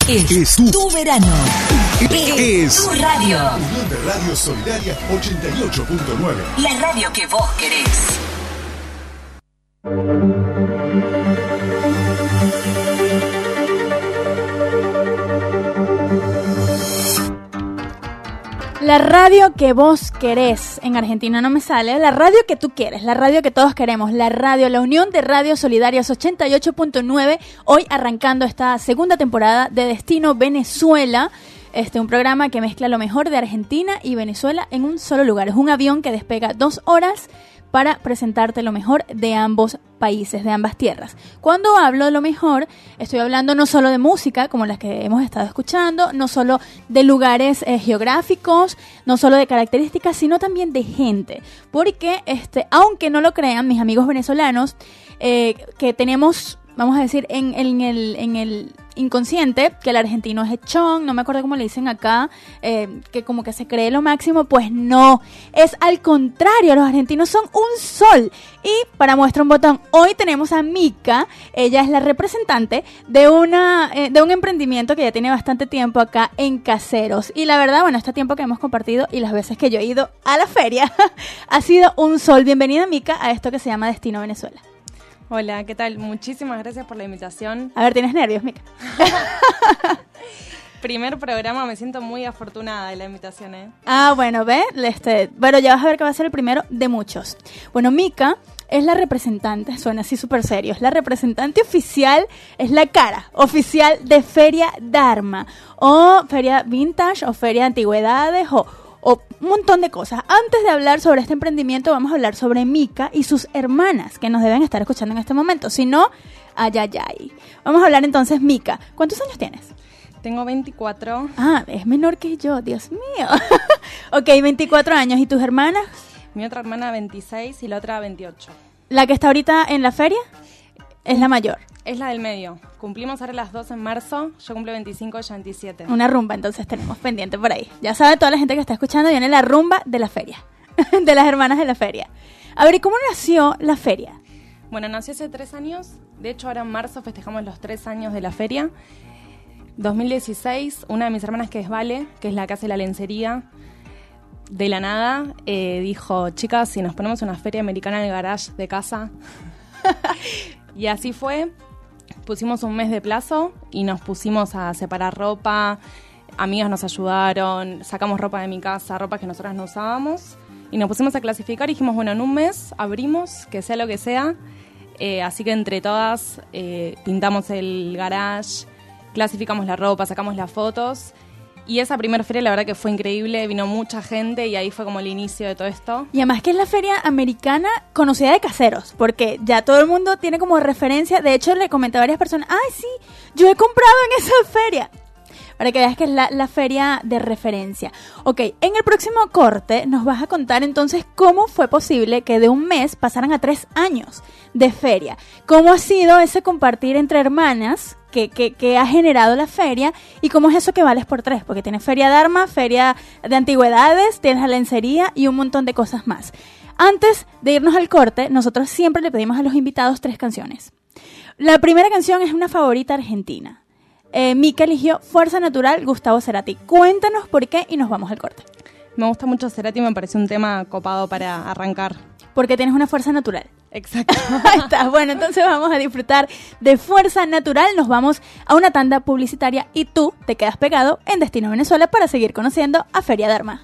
Es tu, tu verano. Es, es tu radio. Unión de Radios Solidarias ochenta y ocho punto nueve. La radio que vos querés. La radio que vos querés. En Argentina no me sale. La radio que tú quieres. La radio que todos queremos. La radio, la Unión de Radios Solidarias ochenta y ocho punto nueve. Hoy arrancando esta segunda temporada de Destino Venezuela. Este, un programa que mezcla lo mejor de Argentina y Venezuela en un solo lugar. Es un avión que despega dos horas para presentarte lo mejor de ambos países, de ambas tierras. Cuando hablo de lo mejor, estoy hablando no solo de música, como las que hemos estado escuchando, no solo de lugares eh, geográficos, no solo de características, sino también de gente. Porque, este, aunque no lo crean, mis amigos venezolanos, eh, que tenemos, vamos a decir, en, en, el, en el inconsciente, que el argentino es echón, no me acuerdo cómo le dicen acá, eh, que como que se cree lo máximo, pues no, es al contrario, los argentinos son un sol. Y para muestra un botón, hoy tenemos a Mica, ella es la representante de, una, eh, de un emprendimiento que ya tiene bastante tiempo acá en Caseros. Y la verdad, bueno, este tiempo que hemos compartido y las veces que yo he ido a la feria, ha sido un sol. Bienvenida, Mica, a esto que se llama Destino Venezuela. Hola, ¿qué tal? Muchísimas gracias por la invitación. A ver, ¿tienes nervios, Mica? primer programa, me siento muy afortunada de la invitación, ¿eh? Ah, bueno, ve, este, bueno, ya vas a ver que va a ser el primero de muchos. Bueno, Mica es la representante, suena así súper serio, es la representante oficial, es la cara oficial de Feria Dharma, o Feria Vintage, o Feria de Antigüedades, o... o un montón de cosas. Antes de hablar sobre este emprendimiento, vamos a hablar sobre Mica y sus hermanas, que nos deben estar escuchando en este momento. Si no, ayayay. Vamos a hablar entonces, Mica. ¿Cuántos años tienes? Tengo veinticuatro. Ah, es menor que yo, Dios mío. Ok, veinticuatro años. ¿Y tus hermanas? Mi otra hermana veintiséis y la otra veintiocho. ¿La que está ahorita en la feria? Es la mayor. Es la del medio. Cumplimos ahora las dos en marzo. Yo cumplo veinticinco, ella veintisiete. Una rumba, entonces tenemos pendiente por ahí. Ya sabe toda la gente que está escuchando, viene la rumba de la feria. De las hermanas de la feria. A ver, ¿y cómo nació la feria? Bueno, nació hace tres años. De hecho, ahora en marzo festejamos los tres años de la feria. dos mil dieciséis, una de mis hermanas que es Vale, que es la que hace la lencería, de la nada, eh, dijo, chicas, si nos ponemos una feria americana en el garage de casa... Y así fue, pusimos un mes de plazo y nos pusimos a separar ropa, amigas nos ayudaron, sacamos ropa de mi casa, ropa que nosotras no usábamos, y nos pusimos a clasificar y dijimos, bueno, en un mes abrimos, que sea lo que sea, eh, así que entre todas eh, pintamos el garage, clasificamos la ropa, sacamos las fotos, y esa primera feria la verdad que fue increíble, vino mucha gente y ahí fue como el inicio de todo esto. Y además que es la feria americana conocida de Caseros, porque ya todo el mundo tiene como referencia, de hecho le comenté a varias personas, ¡ay sí, yo he comprado en esa feria! Para que veas que es la, la feria de referencia. Ok, en el próximo corte nos vas a contar entonces cómo fue posible que de un mes pasaran a tres años de feria. ¿Cómo ha sido ese compartir entre hermanas que, que, que ha generado la feria? ¿Y cómo es eso que vales por tres? Porque tienes Feria Dharma, Feria de Antigüedades, tienes la lencería y un montón de cosas más. Antes de irnos al corte, nosotros siempre le pedimos a los invitados tres canciones. La primera canción es una favorita argentina. Eh, Mica eligió Fuerza Natural, Gustavo Cerati. Cuéntanos por qué y nos vamos al corte. Me gusta mucho Cerati, me parece un tema copado para arrancar. Porque tienes una fuerza natural. Exacto. Ahí está. Bueno, entonces vamos a disfrutar de Fuerza Natural. Nos vamos a una tanda publicitaria y tú te quedas pegado en Destino Venezuela para seguir conociendo a Feria Dharma.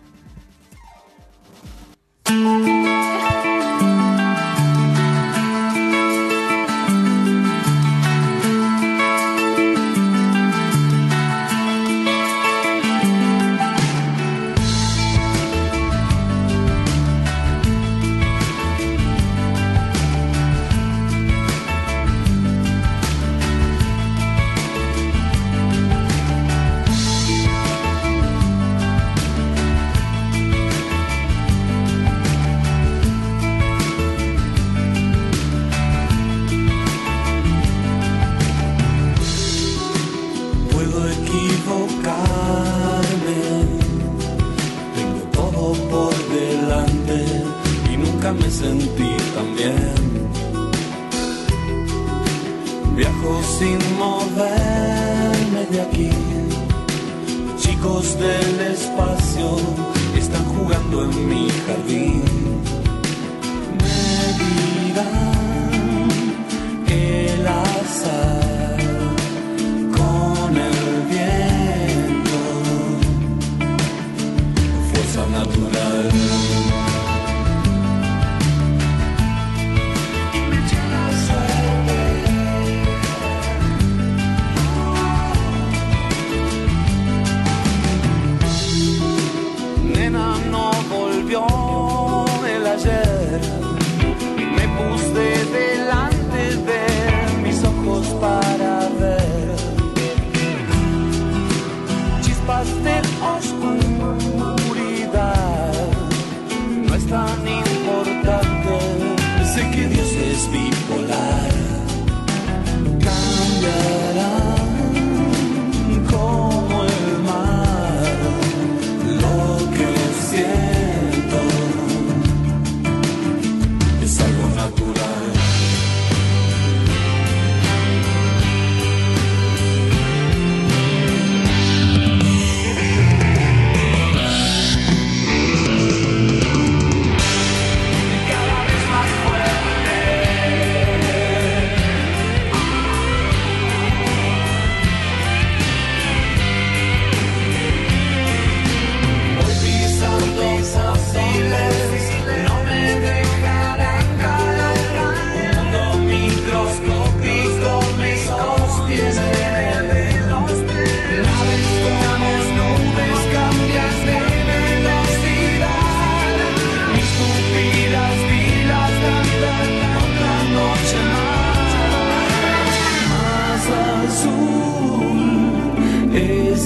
Bye.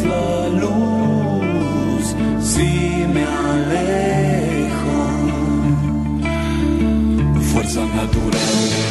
eres la luz, si me alejo, fuerza natural.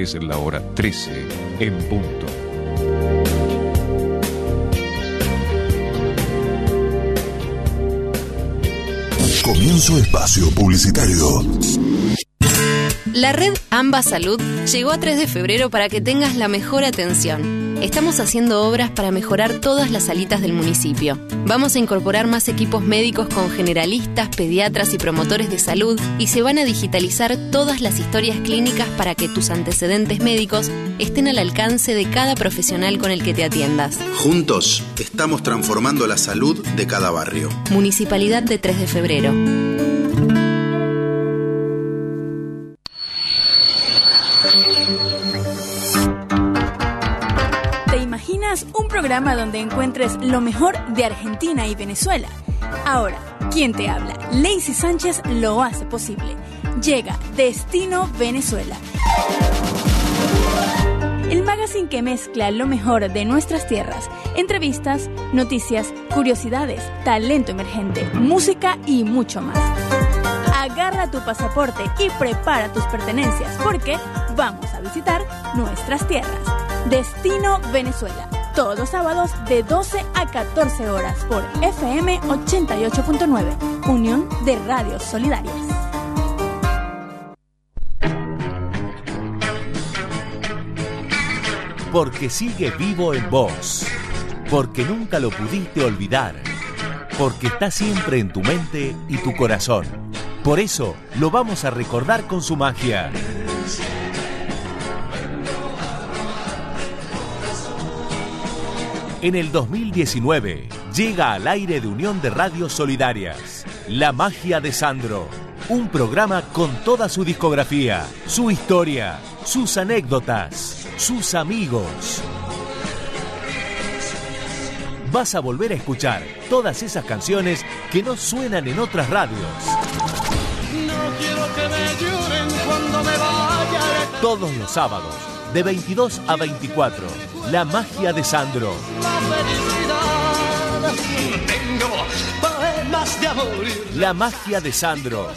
Es la hora trece en punto. Comienzo espacio publicitario. La red Amba Salud llegó a tres de febrero para que tengas la mejor atención. Estamos haciendo obras para mejorar todas las salitas del municipio. Vamos a incorporar más equipos médicos con generalistas, pediatras y promotores de salud, y se van a digitalizar todas las historias clínicas para que tus antecedentes médicos estén al alcance de cada profesional con el que te atiendas. Juntos estamos transformando la salud de cada barrio. Municipalidad de tres de febrero. Un programa donde encuentres lo mejor de Argentina y Venezuela. Ahora, ¿quién te habla? Lacey Sánchez lo hace posible. Llega Destino Venezuela, el magazine que mezcla lo mejor de nuestras tierras, entrevistas, noticias, curiosidades, talento emergente, música y mucho más. Agarra tu pasaporte y prepara tus pertenencias, porque vamos a visitar nuestras tierras. Destino Venezuela, todos los sábados de doce a catorce horas por F M ochenta y ocho punto nueve, Unión de Radios Solidarias. Porque sigue vivo en vos, porque nunca lo pudiste olvidar, porque está siempre en tu mente y tu corazón. Por eso lo vamos a recordar con su magia. En el dos mil diecinueve llega al aire de Unión de Radios Solidarias, La Magia de Sandro, un programa con toda su discografía, su historia, sus anécdotas, sus amigos. Vas a volver a escuchar todas esas canciones que no suenan en otras radios. No quiero que me lloren cuando me vaya. Todos los sábados, de veintidós a veinticuatro, La Magia de Sandro. La Magia de Sandro,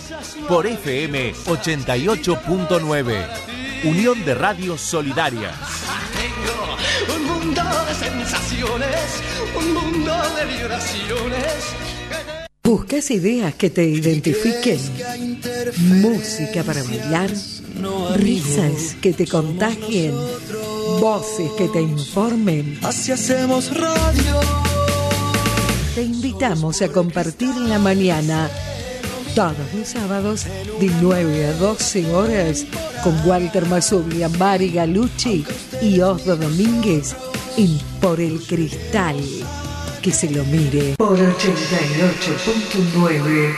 por F M ochenta y ocho punto nueve, Unión de Radios Solidarias. un mundo de sensaciones, un mundo de vibraciones. ¿Buscas ideas que te identifiquen? Música para bailar, risas que te contagien, voces que te informen. Así hacemos radio. Te invitamos a compartir la mañana todos los sábados de nueve a doce horas con Walter Mazzuglia, Mari Galucci y Osdo Domínguez en Por el Cristal. Que se lo mire por ochenta y ocho punto nueve.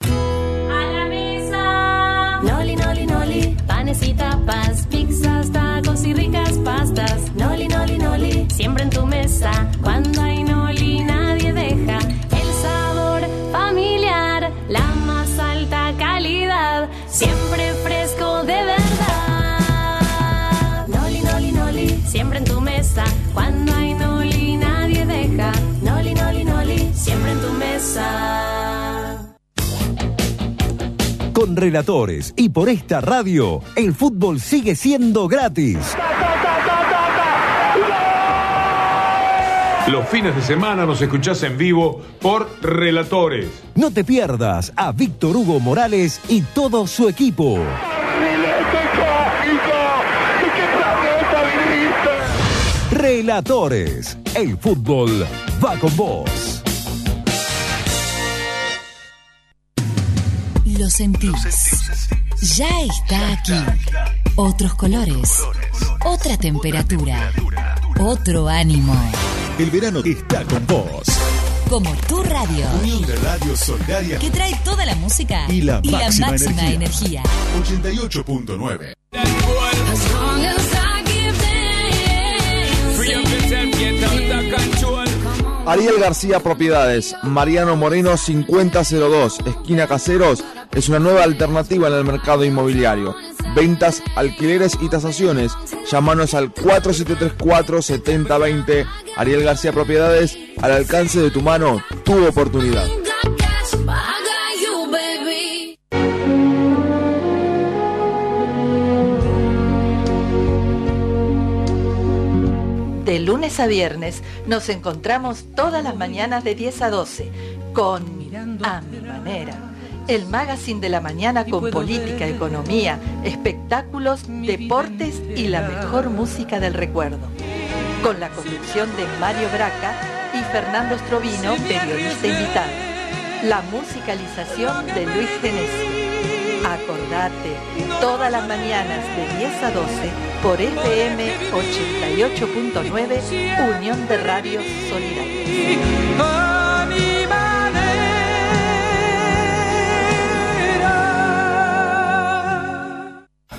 A la mesa. Noli, noli, noli. Panecita, paz, pizzas, tacos y ricas pastas. Noli, noli, noli. Siempre en tu mesa. Cuando hay noli, nadie deja. El sabor familiar, la más alta calidad. Siempre fresco de verdad. Noli, noli, noli. Siempre en tu mesa. Cuando hay noli. Noli, noli, noli, siempre en tu mesa. Con relatores y por esta radio, el fútbol sigue siendo gratis. Los fines de semana nos escuchás en vivo por Relatores. No te pierdas a Víctor Hugo Morales y todo su equipo. Relatores, el fútbol va con vos. Lo sentís. Ya está aquí. Otros colores, otra temperatura, otro ánimo. El verano está con vos. Como tu radio. Unión de Radios Solidarias. Que trae toda la música y la, y máxima, la máxima energía. energía. ochenta y ocho punto nueve. Ariel García Propiedades, Mariano Moreno cincuenta cero dos, esquina Caseros, es una nueva alternativa en el mercado inmobiliario. Ventas, alquileres y tasaciones. Llámanos al cuatro siete tres cuatro, siete cero dos cero. Ariel García Propiedades, al alcance de tu mano, tu oportunidad. De lunes a viernes nos encontramos todas las mañanas de diez a doce con A Mi Manera, el magazine de la mañana con política, economía, espectáculos, deportes y la mejor música del recuerdo. Con la conducción de Mario Braca y Fernando Strovino, periodista invitado. La musicalización de Luis Genesi. Acordate, todas las mañanas de diez a doce por F M ochenta y ocho punto nueve, Unión de Radios Solidarias. A mi manera.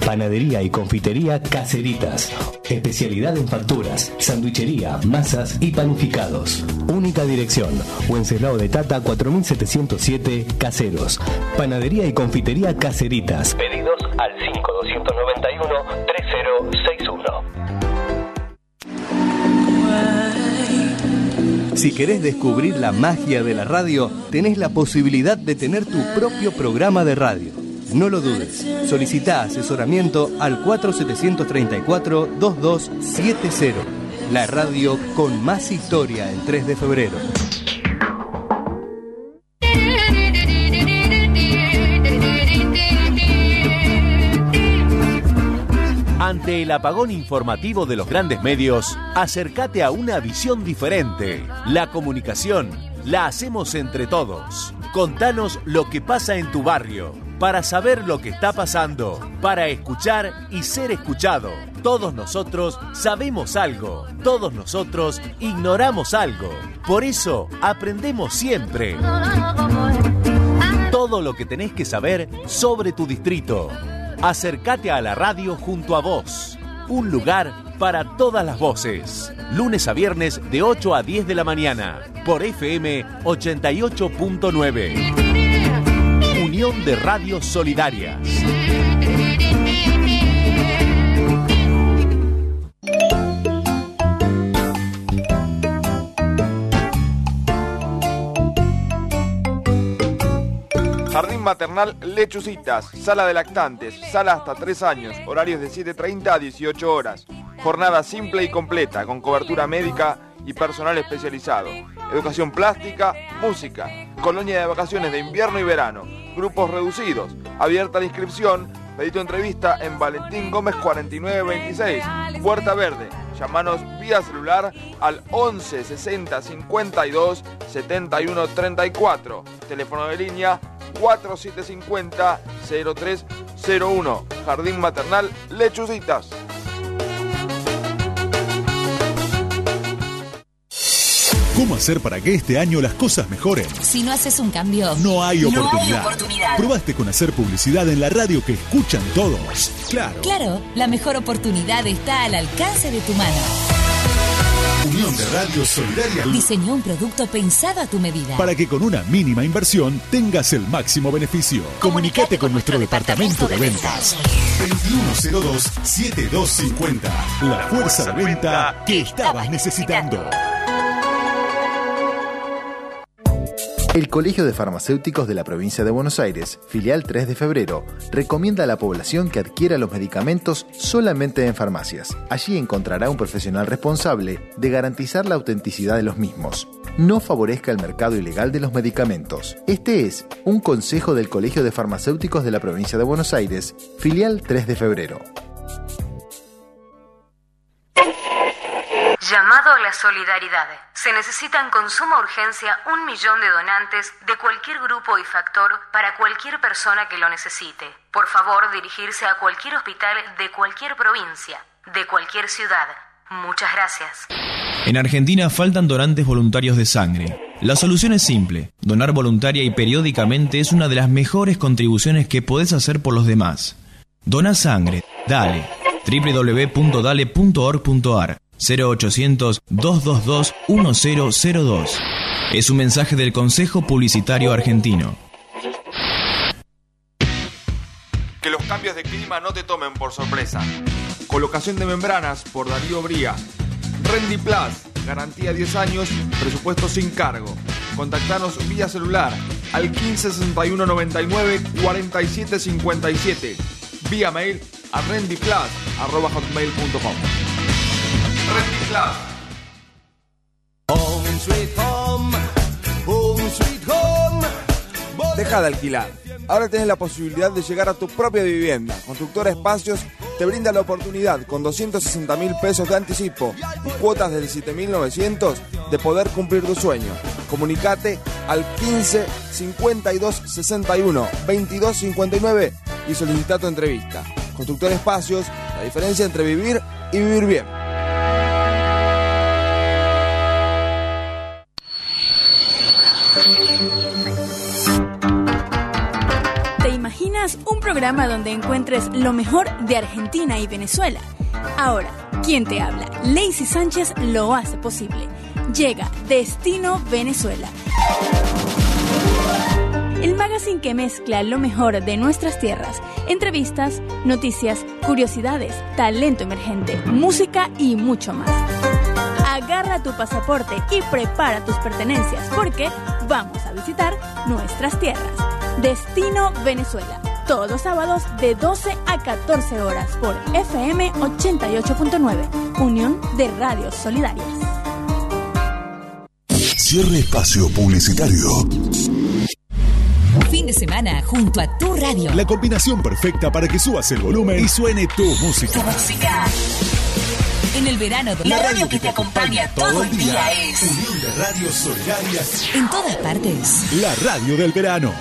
Panadería y confitería Caseritas. Especialidad en facturas, sanduichería, masas y panificados. Única dirección, Wenceslao de Tata cuatro mil setecientos siete, Caseros. Panadería y confitería Caseritas. Pedidos al cinco dos nueve uno tres cero seis uno. Si querés descubrir la magia de la radio, tenés la posibilidad de tener tu propio programa de radio. No lo dudes. Solicita asesoramiento al cuatro siete tres cuatro, dos dos siete cero. La radio con más historia el tres de febrero. Ante el apagón informativo de los grandes medios, acércate a una visión diferente. La comunicación la hacemos entre todos. Contanos lo que pasa en tu barrio, para saber lo que está pasando, para escuchar y ser escuchado. Todos nosotros sabemos algo, todos nosotros ignoramos algo. Por eso aprendemos siempre. Todo lo que tenés que saber sobre tu distrito. Acércate a la radio junto a vos. Un lugar para todas las voces. Lunes a viernes de ocho a diez de la mañana. Por F M ochenta y ocho punto nueve. Unión de Radios Solidarias. Jardín maternal Lechucitas, sala de lactantes, sala hasta tres años, horarios de siete treinta a dieciocho horas. Jornada simple y completa, con cobertura médica y personal especializado. Educación plástica, música, colonia de vacaciones de invierno y verano, grupos reducidos, abierta la inscripción, pedido entrevista en Valentín Gómez cuarenta y nueve veintiséis, Puerta Verde. Llámanos vía celular al once sesenta cincuenta y dos setenta y uno treinta y cuatro, teléfono de línea cuarenta y siete cincuenta cero tres cero uno, Jardín Maternal Lechucitas. ¿Cómo hacer para que este año las cosas mejoren? Si no haces un cambio, no hay oportunidad. No hay oportunidad. Probaste con hacer publicidad en la radio que escuchan todos. Claro. Claro, la mejor oportunidad está al alcance de tu mano. Unión de Radios Solidarias diseñó un producto pensado a tu medida para que con una mínima inversión tengas el máximo beneficio. Comunicate con, con nuestro departamento, departamento de ventas. veintiuno cero dos setenta y dos cincuenta. La fuerza de venta que estabas necesitando. El Colegio de Farmacéuticos de la Provincia de Buenos Aires, filial tres de febrero, recomienda a la población que adquiera los medicamentos solamente en farmacias. Allí encontrará un profesional responsable de garantizar la autenticidad de los mismos. No favorezca el mercado ilegal de los medicamentos. Este es un consejo del Colegio de Farmacéuticos de la Provincia de Buenos Aires, filial tres de febrero. Llamado a la solidaridad. Se necesitan con suma urgencia un millón de donantes de cualquier grupo y factor para cualquier persona que lo necesite. Por favor, dirigirse a cualquier hospital de cualquier provincia, de cualquier ciudad. Muchas gracias. En Argentina faltan donantes voluntarios de sangre. La solución es simple. Donar voluntaria y periódicamente es una de las mejores contribuciones que podés hacer por los demás. Dona sangre. Dale. doble u doble u doble u punto dale punto org punto ar cero ochocientos dos dos dos uno cero cero dos. Es un mensaje del Consejo Publicitario Argentino. Que los cambios de clima no te tomen por sorpresa. Colocación de membranas por Darío Bría. Rendi Plus, garantía diez años, presupuesto sin cargo. Contactanos vía celular al quince sesenta y uno noventa y nueve cuarenta y siete cincuenta y siete. Vía mail a rendiplus arroba hotmail punto com. Deja de alquilar. Ahora tenés la posibilidad de llegar a tu propia vivienda. Constructora Espacios te brinda la oportunidad con doscientos sesenta mil pesos de anticipo y cuotas desde siete mil novecientos de poder cumplir tu sueño. Comunicate al quince cincuenta y dos sesenta y uno veintidós cincuenta y nueve y solicita tu entrevista. Constructora Espacios, la diferencia entre vivir y vivir bien. ¿Te imaginas un programa donde encuentres lo mejor de Argentina y Venezuela? Ahora, ¿quién te habla? Lacey Sánchez lo hace posible. Llega Destino Venezuela, el magazine que mezcla lo mejor de nuestras tierras, entrevistas, noticias, curiosidades, talento emergente, música y mucho más. Agarra tu pasaporte y prepara tus pertenencias porque vamos a visitar nuestras tierras. Destino Venezuela, todos los sábados de doce a catorce horas por F M ochenta y ocho punto nueve, Unión de Radios Solidarias. Cierre espacio publicitario. Fin de semana junto a tu radio. La combinación perfecta para que subas el volumen y suene tu música. Tu música. En el verano, la radio que te acompaña todo el día es Unión de Radios Solidarias. En todas partes. La radio del verano.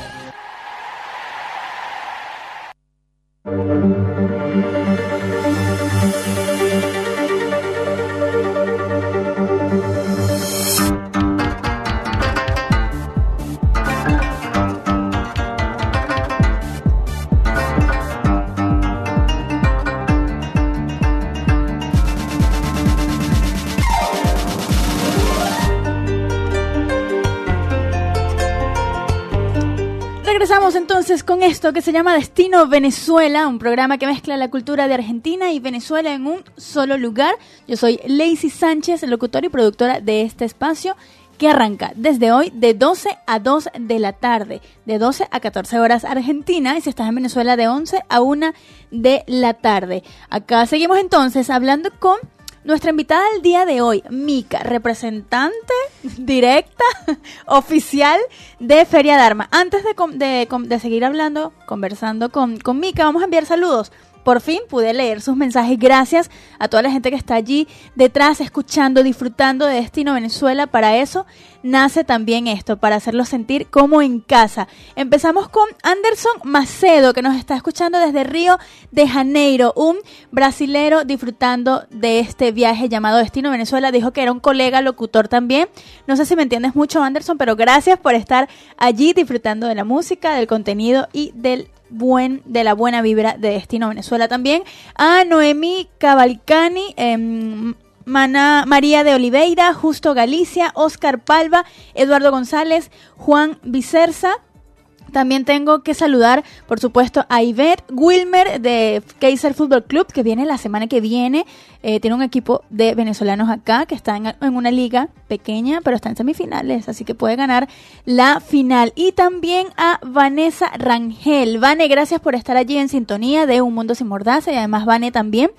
Con esto que se llama Destino Venezuela, un programa que mezcla la cultura de Argentina y Venezuela en un solo lugar. Yo soy Lacey Sánchez, locutora y productora de este espacio, que arranca desde hoy de doce a dos de la tarde, de doce a catorce horas Argentina, y si estás en Venezuela de once a una de la tarde. Acá seguimos entonces hablando con nuestra invitada del día de hoy, Mica, representante directa, oficial de Feria Dharma. Antes de, de, de seguir hablando, conversando con, con Mica, vamos a enviar saludos. Por fin pude leer sus mensajes. Gracias a toda la gente que está allí detrás, escuchando, disfrutando de Destino Venezuela. Para eso nace también esto, para hacerlos sentir como en casa. Empezamos con Anderson Macedo, que nos está escuchando desde Río de Janeiro. Un brasilero disfrutando de este viaje llamado Destino Venezuela. Dijo que era un colega locutor también. No sé si me entiendes mucho, Anderson, pero gracias por estar allí disfrutando de la música, del contenido y del Buen, de la buena vibra de Destino Venezuela también. A Noemí Cavalcani, eh, Mana, María de Oliveira, Justo Galicia, Oscar Palva, Eduardo González, Juan Vicerza. También tengo que saludar, por supuesto, a Ivet Wilmer de Kaiser Fútbol Club, que viene la semana que viene. Eh, tiene un equipo de venezolanos acá que está en, en una liga pequeña, pero está en semifinales, así que puede ganar la final. Y también a Vanessa Rangel. Vane, gracias por estar allí en sintonía de Un Mundo Sin Mordaza, y además Vane también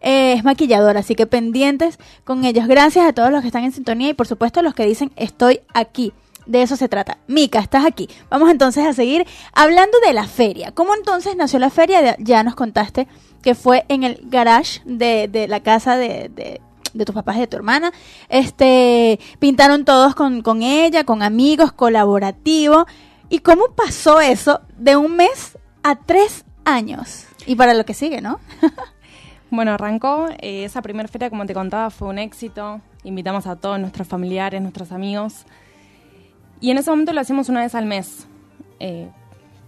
Eh, es maquilladora, así que pendientes con ellos. Gracias a todos los que están en sintonía y, por supuesto, a los que dicen estoy aquí. De eso se trata. Mica, estás aquí. Vamos entonces a seguir hablando de la feria. ¿Cómo entonces nació la feria? Ya nos contaste que fue en el garage de, de la casa de, de, de tus papás y de tu hermana. Este, pintaron todos con, con ella, con amigos, colaborativo. ¿Y cómo pasó eso de un mes a tres años? Y para lo que sigue, ¿no? Bueno, arrancó. Eh, esa primera feria, como te contaba, fue un éxito. Invitamos a todos nuestros familiares, nuestros amigos. Y en ese momento lo hacíamos una vez al mes, eh,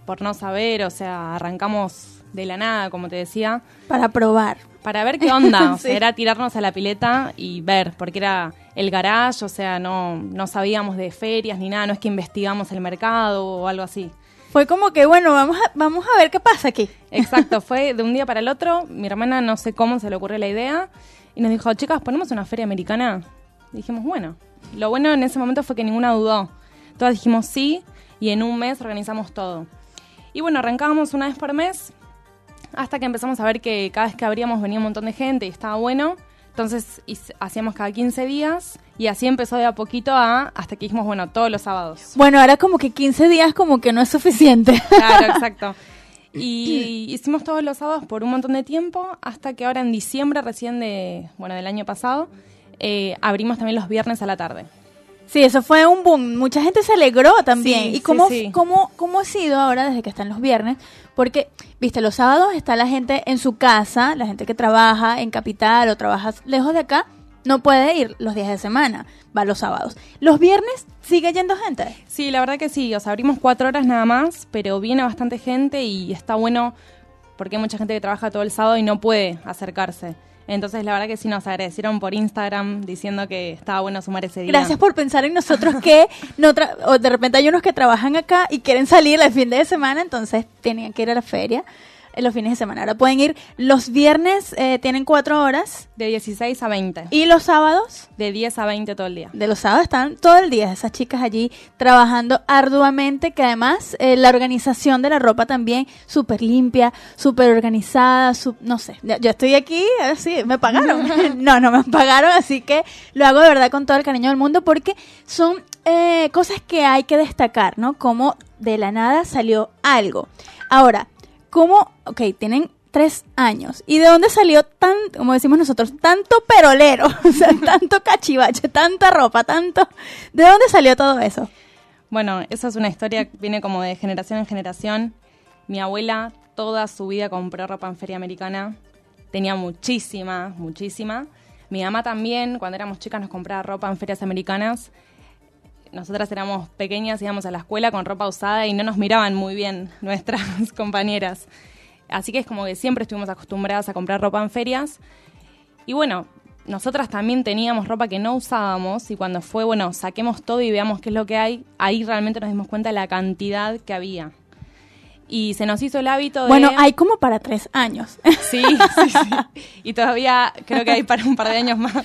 por no saber, o sea, arrancamos de la nada, como te decía. Para probar. Para ver qué onda, sí. O sea, era tirarnos a la pileta y ver, porque era el garage, o sea, no, no sabíamos de ferias ni nada, no es que investigamos el mercado o algo así. Fue como que, bueno, vamos a, vamos a ver qué pasa aquí. Exacto, fue de un día para el otro, mi hermana no sé cómo se le ocurrió la idea, y nos dijo, chicas, ¿ponemos una feria americana? Y dijimos, bueno, lo bueno en ese momento fue que ninguna dudó. Todas dijimos sí, y en un mes organizamos todo. Y bueno, arrancábamos una vez por mes, hasta que empezamos a ver que cada vez que abríamos venía un montón de gente y estaba bueno. Entonces hacíamos cada quince días, y así empezó de a poquito a hasta que dijimos, bueno, todos los sábados. Bueno, ahora como que quince días como que no es suficiente. Claro, exacto. Y hicimos todos los sábados por un montón de tiempo, hasta que ahora en diciembre recién de bueno del año pasado, eh, abrimos también los viernes a la tarde. Sí, eso fue un boom. Mucha gente se alegró también. Sí, ¿Y cómo, sí, sí. cómo cómo ha sido ahora desde que están los viernes? Porque, viste, los sábados está la gente en su casa, la gente que trabaja en Capital o trabaja lejos de acá, no puede ir los días de semana, va los sábados. ¿Los viernes sigue yendo gente? Sí, la verdad que sí. O sea, abrimos cuatro horas nada más, pero viene bastante gente y está bueno porque hay mucha gente que trabaja todo el sábado y no puede acercarse. Entonces, la verdad que sí nos agradecieron por Instagram diciendo que estaba bueno sumar ese día. Gracias por pensar en nosotros que, no tra- o de repente hay unos que trabajan acá y quieren salir el fin de semana, entonces tenían que ir a la feria los fines de semana. Ahora pueden ir los viernes, eh, tienen cuatro horas. De dieciséis a veinte. ¿Y los sábados? De diez a veinte todo el día. De los sábados están todo el día esas chicas allí trabajando arduamente, que además eh, la organización de la ropa también súper limpia, súper organizada, su, no sé. Yo estoy aquí, sí, me pagaron. no, no me pagaron, así que lo hago de verdad con todo el cariño del mundo porque son eh, cosas que hay que destacar, ¿no? Como de la nada salió algo. Ahora, ¿cómo? Ok, tienen tres años. ¿Y de dónde salió tan, como decimos nosotros, tanto perolero? O sea, tanto cachivache, tanta ropa, tanto... ¿De dónde salió todo eso? Bueno, eso es una historia que viene como de generación en generación. Mi abuela toda su vida compró ropa en Feria Americana. Tenía muchísima, muchísima. Mi mamá también, cuando éramos chicas, nos compraba ropa en ferias americanas. Nosotras éramos pequeñas, íbamos a la escuela con ropa usada y no nos miraban muy bien nuestras compañeras. Así que es como que siempre estuvimos acostumbradas a comprar ropa en ferias. Y bueno, nosotras también teníamos ropa que no usábamos y cuando fue, bueno, saquemos todo y veamos qué es lo que hay, ahí realmente nos dimos cuenta de la cantidad que había. Y se nos hizo el hábito de... Bueno, hay como para tres años. Sí, sí, sí. Y todavía creo que hay para un par de años más.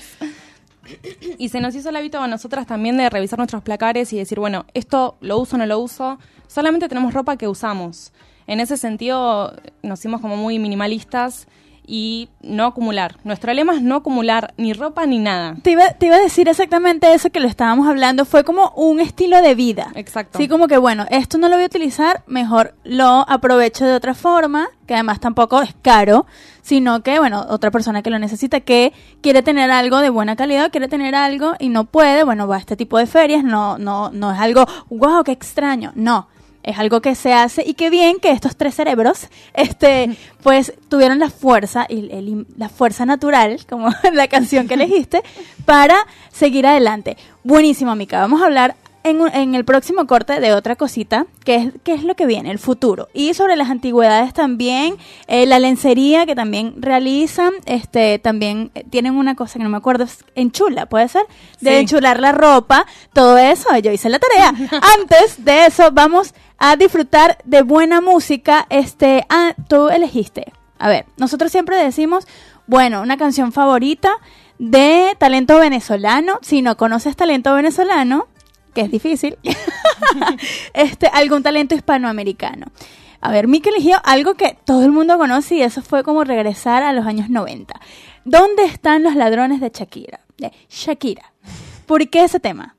Y se nos hizo el hábito a nosotras también de revisar nuestros placares y decir, bueno, esto lo uso o no lo uso. Solamente tenemos ropa que usamos. En ese sentido nos hicimos como muy minimalistas y no acumular. Nuestro lema es no acumular ni ropa ni nada. Te iba, te iba a decir exactamente eso que lo estábamos hablando. Fue como un estilo de vida. Exacto. Sí, como que bueno, esto no lo voy a utilizar, mejor lo aprovecho de otra forma, que además tampoco es caro, sino que, bueno, otra persona que lo necesita, que quiere tener algo de buena calidad, quiere tener algo y no puede, bueno, va a este tipo de ferias, no, no, no es algo, wow, qué extraño, no. Es algo que se hace y qué bien que estos tres cerebros este, pues tuvieron la fuerza, el, el, la fuerza natural, como la canción que elegiste, para seguir adelante. Buenísimo, Mica. Vamos a hablar en, en el próximo corte de otra cosita, que es, que es lo que viene, el futuro. Y sobre las antigüedades también, eh, la lencería que también realizan, este también tienen una cosa que no me acuerdo, enchula, ¿puede ser? De sí. Enchular la ropa, todo eso, yo hice la tarea. Antes de eso, vamos a disfrutar de buena música. Este, ah, tú elegiste. A ver, nosotros siempre decimos, bueno, una canción favorita de talento venezolano. Si no conoces talento venezolano, que es difícil, este, algún talento hispanoamericano. A ver, Mica eligió algo que todo el mundo conoce y eso fue como regresar a los años noventa. ¿Dónde están los ladrones de Shakira? De Shakira. ¿Por qué ese tema?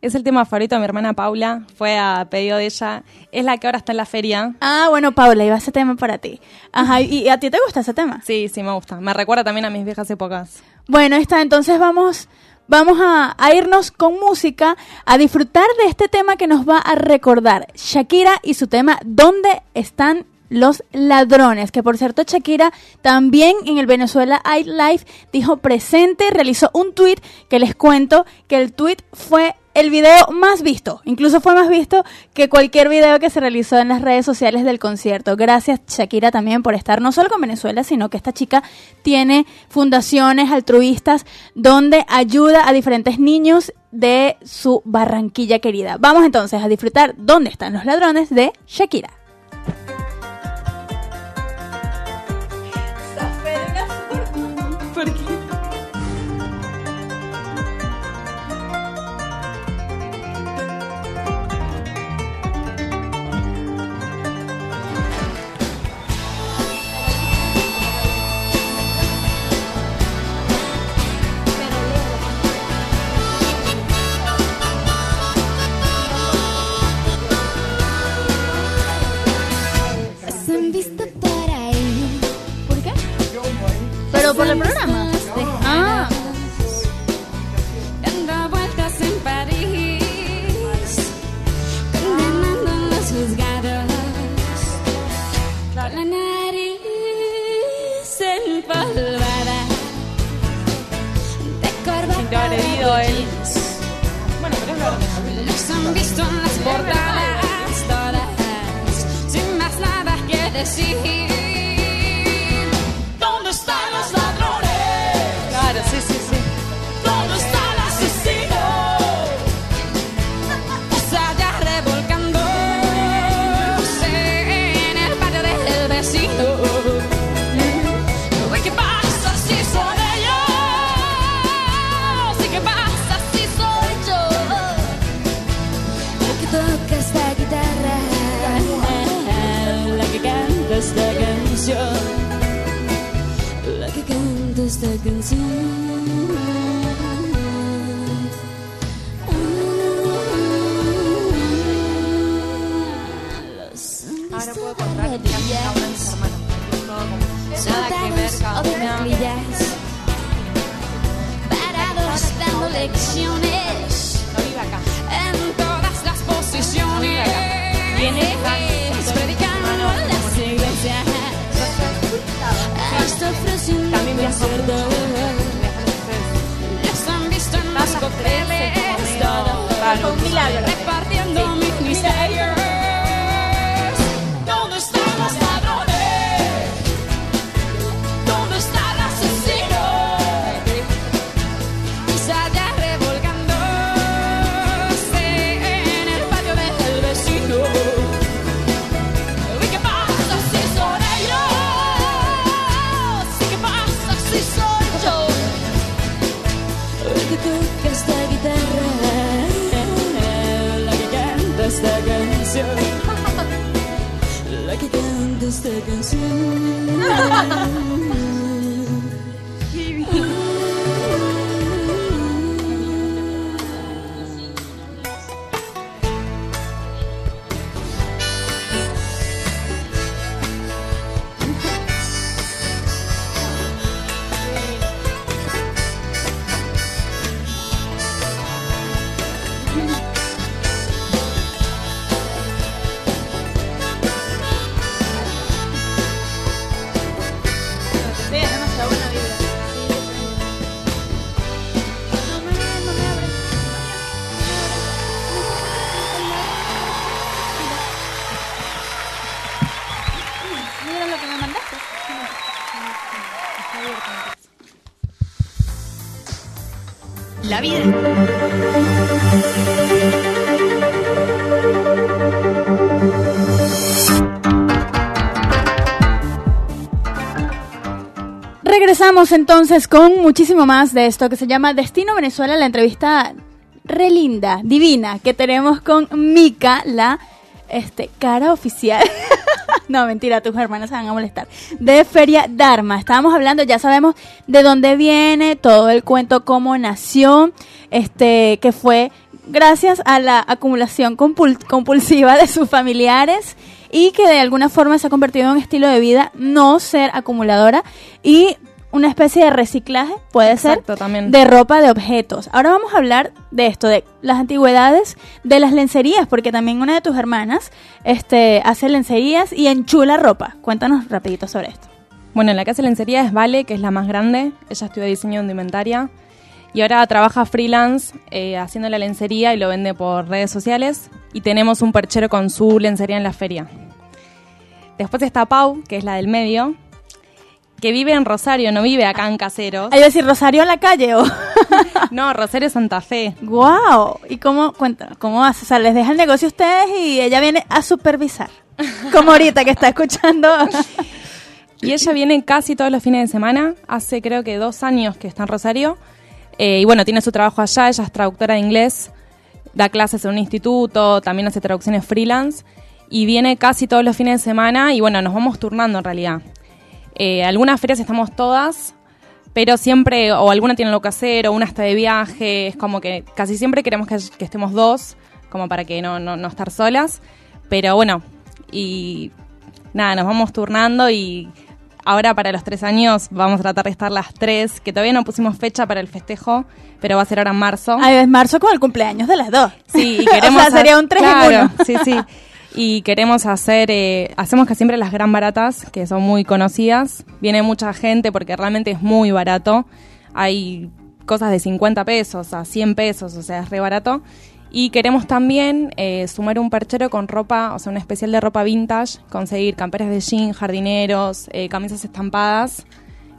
Es el tema favorito de mi hermana Paula, fue a pedido de ella, es la que ahora está en la feria. Ah, bueno, Paula, iba ese tema para ti. Ajá, ¿y a ti te gusta ese tema? Sí, sí, me gusta, me recuerda también a mis viejas épocas. Bueno, está, entonces vamos, vamos a, a irnos con música, a disfrutar de este tema que nos va a recordar Shakira y su tema ¿Dónde están los ladrones? Que por cierto, Shakira también en el Venezuela Aid Live dijo presente, realizó un tweet que les cuento que el tweet fue el video más visto, incluso fue más visto que cualquier video que se realizó en las redes sociales del concierto. Gracias Shakira también por estar no solo con Venezuela, sino que esta chica tiene fundaciones altruistas donde ayuda a diferentes niños de su Barranquilla querida. Vamos entonces a disfrutar ¿Dónde están los ladrones? De Shakira. ¿Por el programa? No. Ah. Dando vueltas en París, condenando a los juzgados, la nariz empolvada, de corbata de jeans. Bueno, pero no. Los han visto en las portadas todas, sin más nada que decir. Sí, sí, sí. ¿Dónde está el asesino? Está allá revolcándose en el patio del vecino. ¿Qué pasa si soy yo? ¿Sí, qué pasa si soy yo? La que toca esta guitarra, la que canta esta canción. Esta canción. Ahora puedo contar que tiramos una obra de mis hermanos. Nada que ver, cada uno. Parados dando lecciones. No vive acá. En todas las posiciones. Viene a predicar las iglesias. Hasta ofrecen también me acuerdo. Les han visto en los cócteles, todo un milagro, repartiendo mis misterios. ¿Dónde están los ladrones? ¿Dónde está el asesino? Se allá revolcándose en el patio del vecino. ¿Qué tú que esta guitarra, la que canta esta canción, la que canta esta canción. La vida. Regresamos entonces con muchísimo más de esto que se llama Destino Venezuela, la entrevista relinda, divina, que tenemos con Mica, la este, cara oficial. No, mentira, tus hermanas se van a molestar. De Feria Dharma. Estábamos hablando, ya sabemos de dónde viene, todo el cuento, cómo nació, este, que fue gracias a la acumulación compul- compulsiva de sus familiares y que de alguna forma se ha convertido en un estilo de vida no ser acumuladora y una especie de reciclaje, puede Exacto, ser, también. De ropa, de objetos. Ahora vamos a hablar de esto, de las antigüedades, de las lencerías, porque también una de tus hermanas este, hace lencerías y enchula ropa. Cuéntanos rapidito sobre esto. Bueno, la que hace lencería es Vale, que es la más grande. Ella estudió diseño de indumentaria y ahora trabaja freelance eh, haciendo la lencería y lo vende por redes sociales. Y tenemos un perchero con su lencería en la feria. Después está Pau, que es la del medio, que vive en Rosario, no vive acá en Caseros. Hay que decir, ¿Rosario en la calle o...? No, Rosario, Santa Fe. ¡Guau! Wow. ¿Y cómo, cuéntanos, cómo hace? O sea, les deja el negocio a ustedes y ella viene a supervisar, como ahorita que está escuchando. Y ella viene casi todos los fines de semana, hace creo que dos años que está en Rosario. Eh, y bueno, tiene su trabajo allá, ella es traductora de inglés, da clases en un instituto, también hace traducciones freelance. Y viene casi todos los fines de semana y bueno, nos vamos turnando en realidad. Eh, algunas ferias estamos todas, pero siempre, o alguna tiene lo que hacer, o una está de viaje, es como que casi siempre queremos que, que estemos dos, como para que no, no, no estar solas, pero bueno, y nada, nos vamos turnando y ahora para los tres años vamos a tratar de estar las tres, que todavía no pusimos fecha para el festejo, pero va a ser ahora en marzo. Ah, es marzo con el cumpleaños de las dos. Sí, y queremos... o sea, hacer, sería un tres claro, en uno. Sí, sí. Y queremos hacer, eh, hacemos que siempre las gran baratas, que son muy conocidas. Viene mucha gente porque realmente es muy barato. Hay cosas de cincuenta pesos a cien pesos, o sea, es re barato. Y queremos también eh, sumar un perchero con ropa, o sea, un especial de ropa vintage. Conseguir camperas de jean, jardineros, eh, camisas estampadas,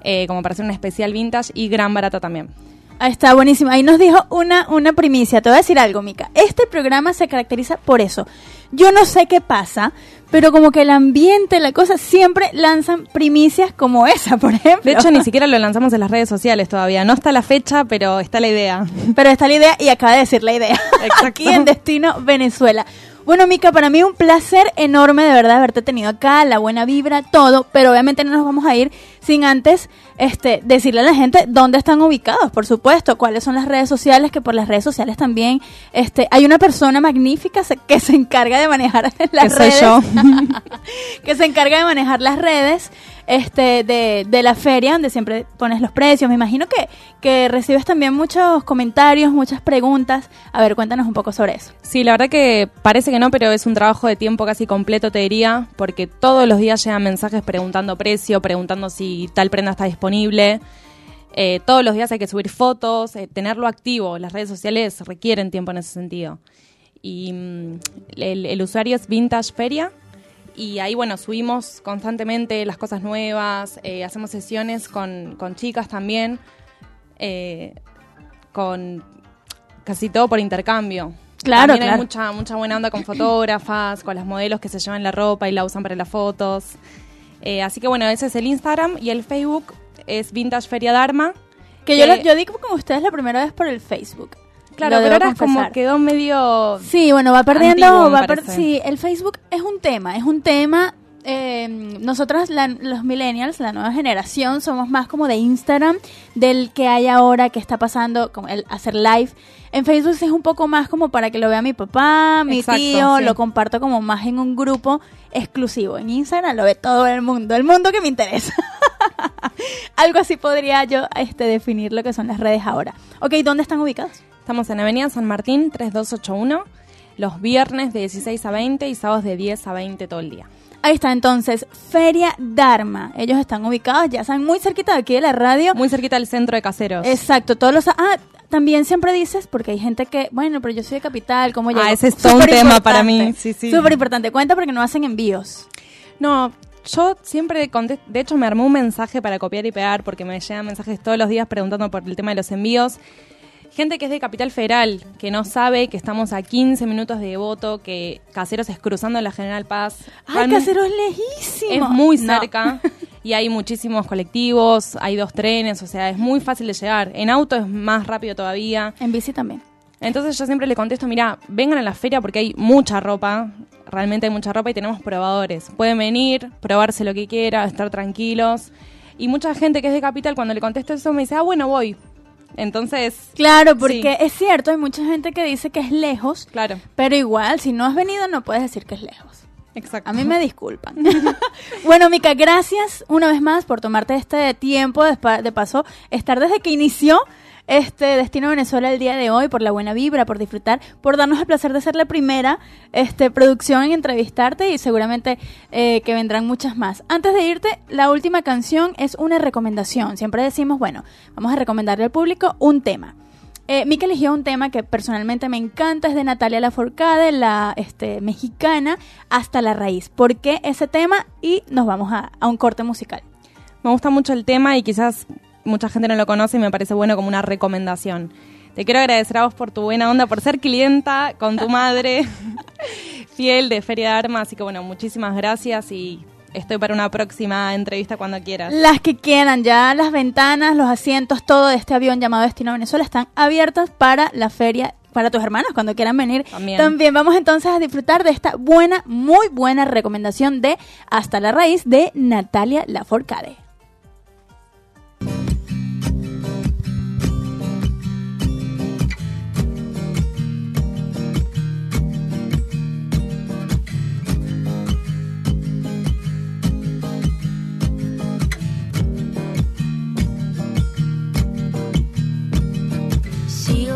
eh, como para hacer un especial vintage y gran barata también. Ah, está buenísimo. Ahí nos dijo una, una primicia. Te voy a decir algo, Mica. Este programa se caracteriza por eso. Yo no sé qué pasa, pero como que el ambiente, la cosa, siempre lanzan primicias como esa, por ejemplo. De hecho, ni siquiera lo lanzamos en las redes sociales todavía. No está la fecha, pero está la idea. Pero está la idea y acaba de decir la idea. Exacto. Aquí en Destino Venezuela. Bueno, Mica, para mí un placer enorme de verdad haberte tenido acá, la buena vibra, todo, pero obviamente no nos vamos a ir sin antes este, decirle a la gente dónde están ubicados, por supuesto, cuáles son las redes sociales, que por las redes sociales también este, hay una persona magnífica que se encarga de manejar las redes. Que soy yo. Que se encarga de manejar las redes este, de, de la feria, donde siempre pones los precios. Me imagino que, que recibes también muchos comentarios, muchas preguntas. A ver, cuéntanos un poco sobre eso. Sí, la verdad que parece que no, pero es un trabajo de tiempo casi completo, te diría, porque todos los días llegan mensajes preguntando precio, preguntando si tal prenda está disponible. Eh, todos los días hay que subir fotos, eh, tenerlo activo. Las redes sociales requieren tiempo en ese sentido. Y mm, el, el usuario es Vintage Feria y ahí, bueno, subimos constantemente las cosas nuevas, eh, hacemos sesiones con, con chicas también, eh, con casi todo por intercambio. Claro, También claro. hay mucha, mucha buena onda con fotógrafas, con las modelos que se llevan la ropa y la usan para las fotos. Eh, así que bueno, ese es el Instagram y el Facebook es Vintage Feria Dharma Que, que yo, lo, yo di como ustedes la primera vez por el Facebook. Claro, pero ahora como quedó medio... Sí, bueno, va perdiendo... Antiguo, va per- sí, el Facebook es un tema, es un tema... Eh, nosotros, la, los millennials, la nueva generación, somos más como de Instagram, del que hay ahora, que está pasando, como el hacer live. En Facebook es un poco más como para que lo vea mi papá, mi Exacto, tío, sí. Lo comparto como más en un grupo exclusivo. En Instagram lo ve todo el mundo, el mundo que me interesa. Algo así podría yo este, definir lo que son las redes ahora. Ok, ¿dónde están ubicados? Estamos en Avenida San Martín, tres dos ocho uno, los viernes de dieciséis a veinte y sábados de diez a veinte todo el día. Ahí está, entonces, Feria Dharma. Ellos están ubicados, ya saben, muy cerquita de aquí de la radio. Muy cerquita del centro de Caseros. Exacto, todos los... Ah, también siempre dices, porque hay gente que... Bueno, pero yo soy de Capital, ¿cómo llego? Ah, ese es todo un tema para mí, sí, sí. Súper importante, cuenta porque no hacen envíos. No, yo siempre contesto... De hecho, me armé un mensaje para copiar y pegar, porque me llegan mensajes todos los días preguntando por el tema de los envíos. Gente que es de Capital Federal, que no sabe que estamos a quince minutos de Devoto, que Caseros es cruzando la General Paz. ¡Ay, Caseros es lejísimo! Es muy cerca, no. Y hay muchísimos colectivos, hay dos trenes, o sea, es muy fácil de llegar. En auto es más rápido todavía. En bici también. Entonces yo siempre le contesto, mirá, vengan a la feria porque hay mucha ropa, realmente hay mucha ropa y tenemos probadores. Pueden venir, probarse lo que quieran, estar tranquilos. Y mucha gente que es de Capital, cuando le contesto eso me dice, ah, bueno, voy. Entonces, claro, porque sí. Es cierto, hay mucha gente que dice que es lejos, claro, pero igual, si no has venido no puedes decir que es lejos. Exacto. A mí me disculpan. Bueno, Mica, gracias una vez más por tomarte este tiempo, de, de paso, estar desde que inició este Destino Venezuela el día de hoy, por la buena vibra, por disfrutar, por darnos el placer de ser la primera este, producción en entrevistarte y seguramente eh, que vendrán muchas más. Antes de irte, la última canción es una recomendación. Siempre decimos, bueno, vamos a recomendarle al público un tema. Eh, Mica eligió un tema que personalmente me encanta, es de Natalia Lafourcade, la este, mexicana, Hasta la Raíz. ¿Por qué ese tema? Y nos vamos a, a un corte musical. Me gusta mucho el tema y quizás... Mucha gente no lo conoce y me parece bueno como una recomendación. Te quiero agradecer a vos por tu buena onda, por ser clienta con tu madre, fiel de Feria Dharma. Así que bueno, muchísimas gracias y estoy para una próxima entrevista cuando quieras. Las que quieran, ya las ventanas, los asientos, todo de este avión llamado Destino Venezuela están abiertas para la feria, para tus hermanos cuando quieran venir. También. También vamos entonces a disfrutar de esta buena, muy buena recomendación de Hasta la Raíz de Natalia Lafourcade.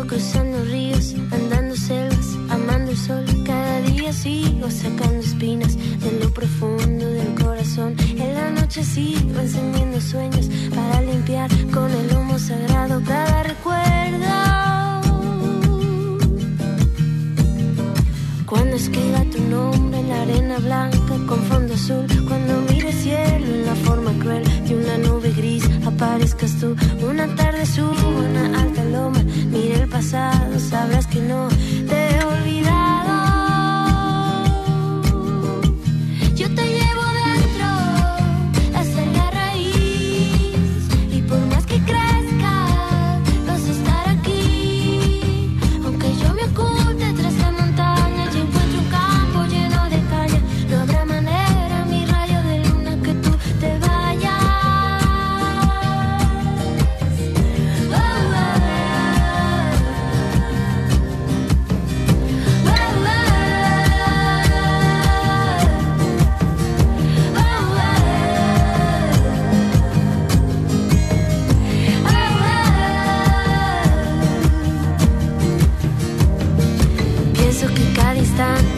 Cruzando ríos, andando selvas, amando el sol. Cada día sigo sacando espinas de lo profundo del corazón. En la noche sigo encendiendo sueños para limpiar con el humo sagrado cada recuerdo. Cuando escriba tu nombre en la arena blanca con fondo azul, cuando mire el cielo en la forma cruel de una nube gris, aparezcas tú. Una tarde subo a una alta loma, mira el pasado, sabrás que no te he olvidado. Yo te llevo dentro hasta la raíz y por más que crezca vas a estar aquí. Aunque yo me oculte tras la montaña, yo encuentro un campo lleno de caña. No habrá manera, mi rayo de luna, que tú te vayas.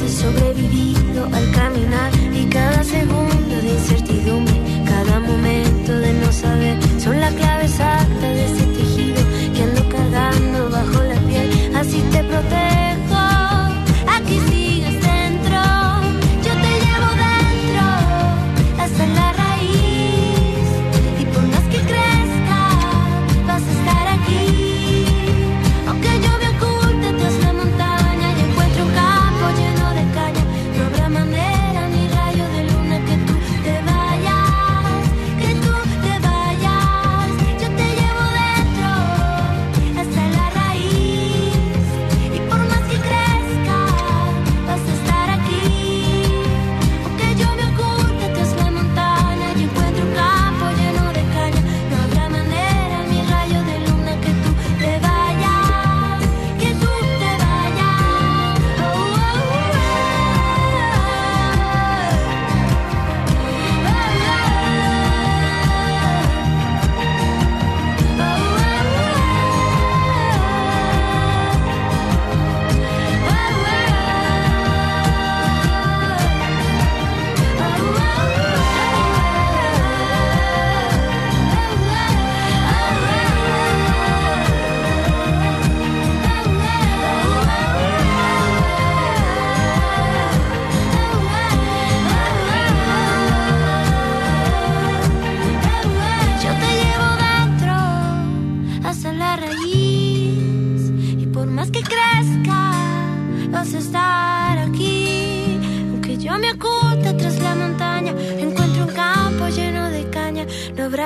He sobrevivido al caminar y cada segundo de incertidumbre, cada momento de no saber, son la clave exacta de este tejido que ando cargando bajo la piel. Así te protejo, aquí sigues dentro. Yo te llevo dentro hasta la raíz y por más que crezca vas a estar aquí. Aunque yo me oculte tras la montaña, yo encuentro un campo lleno de caña. No habrá manera ni razón.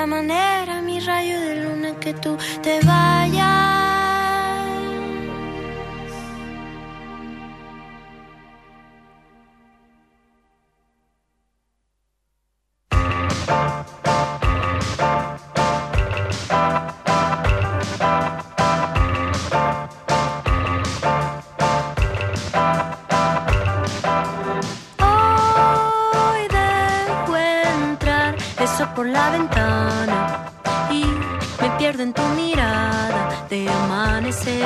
otra manera, mi rayo de luna, que tú te vayas. Por la ventana y me pierdo en tu mirada de amanecer.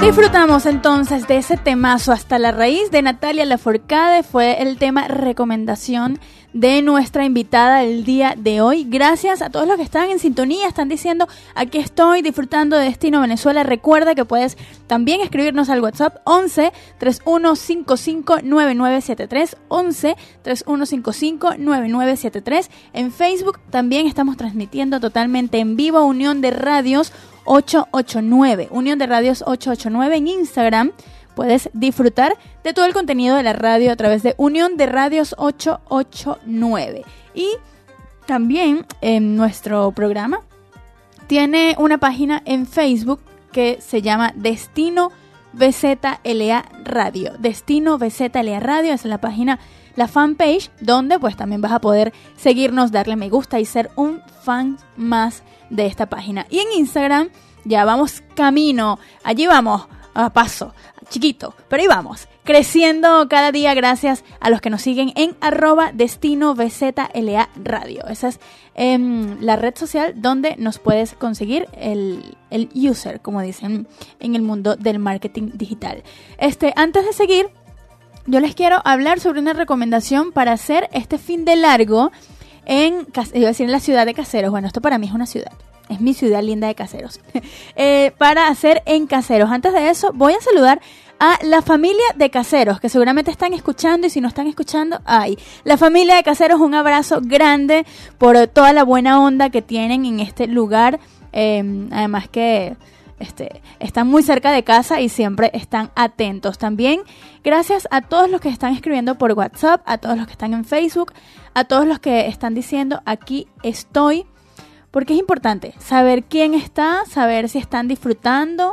Disfrutamos entonces de ese temazo Hasta la Raíz de Natalia Lafourcade. Fue el tema recomendación de nuestra invitada el día de hoy. Gracias a todos los que están en sintonía, están diciendo aquí estoy disfrutando de Destino Venezuela. Recuerda que puedes también escribirnos al WhatsApp once treinta y uno cincuenta y cinco noventa y nueve setenta y tres, once treinta y uno cincuenta y cinco noventa y nueve setenta y tres. En Facebook también estamos transmitiendo totalmente en vivo, Unión de Radios ocho ochenta y nueve, Unión de Radios ocho ochenta y nueve. En Instagram puedes disfrutar de todo el contenido de la radio a través de Unión de Radios ocho ochenta y nueve. Y también eh, nuestro programa tiene una página en Facebook que se llama Destino V Z L A Radio. Destino V Z L A Radio es la página, la fanpage, donde pues también vas a poder seguirnos, darle me gusta y ser un fan más de esta página. Y en Instagram ya vamos camino, allí vamos a paso chiquito, pero ahí vamos, creciendo cada día gracias a los que nos siguen en arroba Destino V Z L A Radio. Esa es eh, la red social donde nos puedes conseguir el, el user, como dicen en el mundo del marketing digital. Este, antes de seguir, yo les quiero hablar sobre una recomendación para hacer este fin de largo en, iba a decir en la ciudad de Caseros. Bueno, esto para mí es una ciudad. Es mi ciudad linda de Caseros. eh, para hacer en Caseros. Antes de eso, voy a saludar a la familia de Caseros, que seguramente están escuchando, y si no están escuchando, ay, la familia de Caseros, un abrazo grande por toda la buena onda que tienen en este lugar. Eh, además que este, están muy cerca de casa y siempre están atentos. También gracias a todos los que están escribiendo por WhatsApp, a todos los que están en Facebook, a todos los que están diciendo aquí estoy. Porque es importante saber quién está, saber si están disfrutando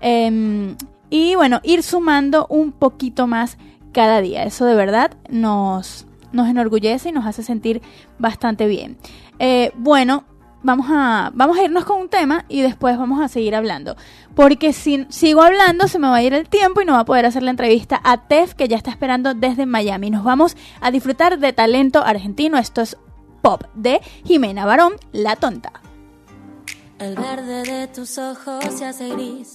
eh, y bueno, ir sumando un poquito más cada día. Eso de verdad nos, nos enorgullece y nos hace sentir bastante bien. Eh, bueno, vamos a, vamos a irnos con un tema y después vamos a seguir hablando. Porque si sigo hablando se me va a ir el tiempo y no va a poder hacer la entrevista a Teff, que ya está esperando desde Miami. Nos vamos a disfrutar de talento argentino. Esto es Pop de Jimena Barón, La Tonta. El verde de tus ojos se hace gris,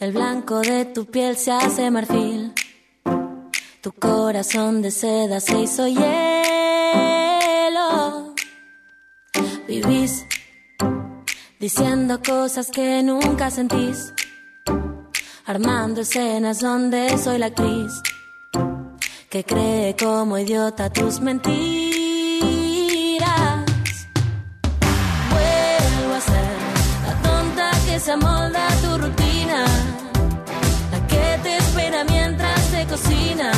el blanco de tu piel se hace marfil, tu corazón de seda se hizo hielo. Vivís diciendo cosas que nunca sentís, armando escenas donde soy la actriz que cree como idiota tus mentiras. Se amolda tu rutina, la que te espera mientras se cocina,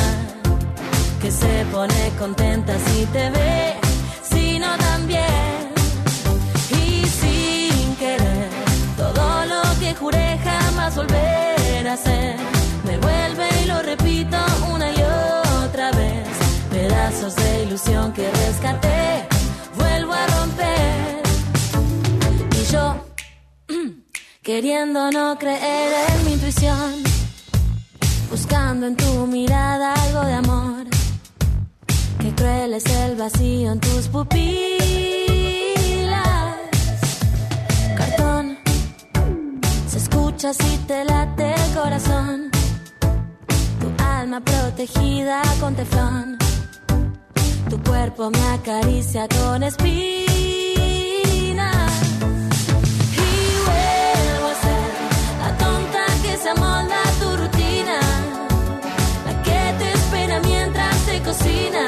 que se pone contenta si te ve, si no también. Y sin querer, todo lo que juré jamás volver a hacer, me vuelve y lo repito una y otra vez. Pedazos de ilusión que rescaté, vuelvo a romper. Y yo queriendo no creer en mi intuición, buscando en tu mirada algo de amor. Qué cruel es el vacío en tus pupilas. Cartón, se escucha si te late el corazón. Tu alma protegida con teflón. Tu cuerpo me acaricia con espinas. Se amolda tu rutina, la que te espera mientras se cocina,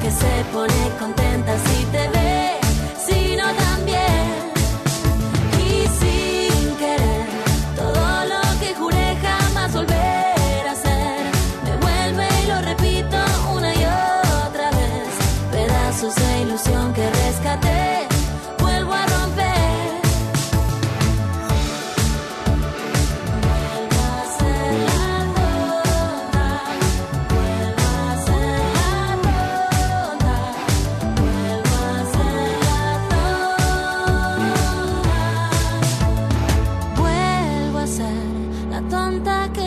que se pone contenta si te ve, si no también. Y si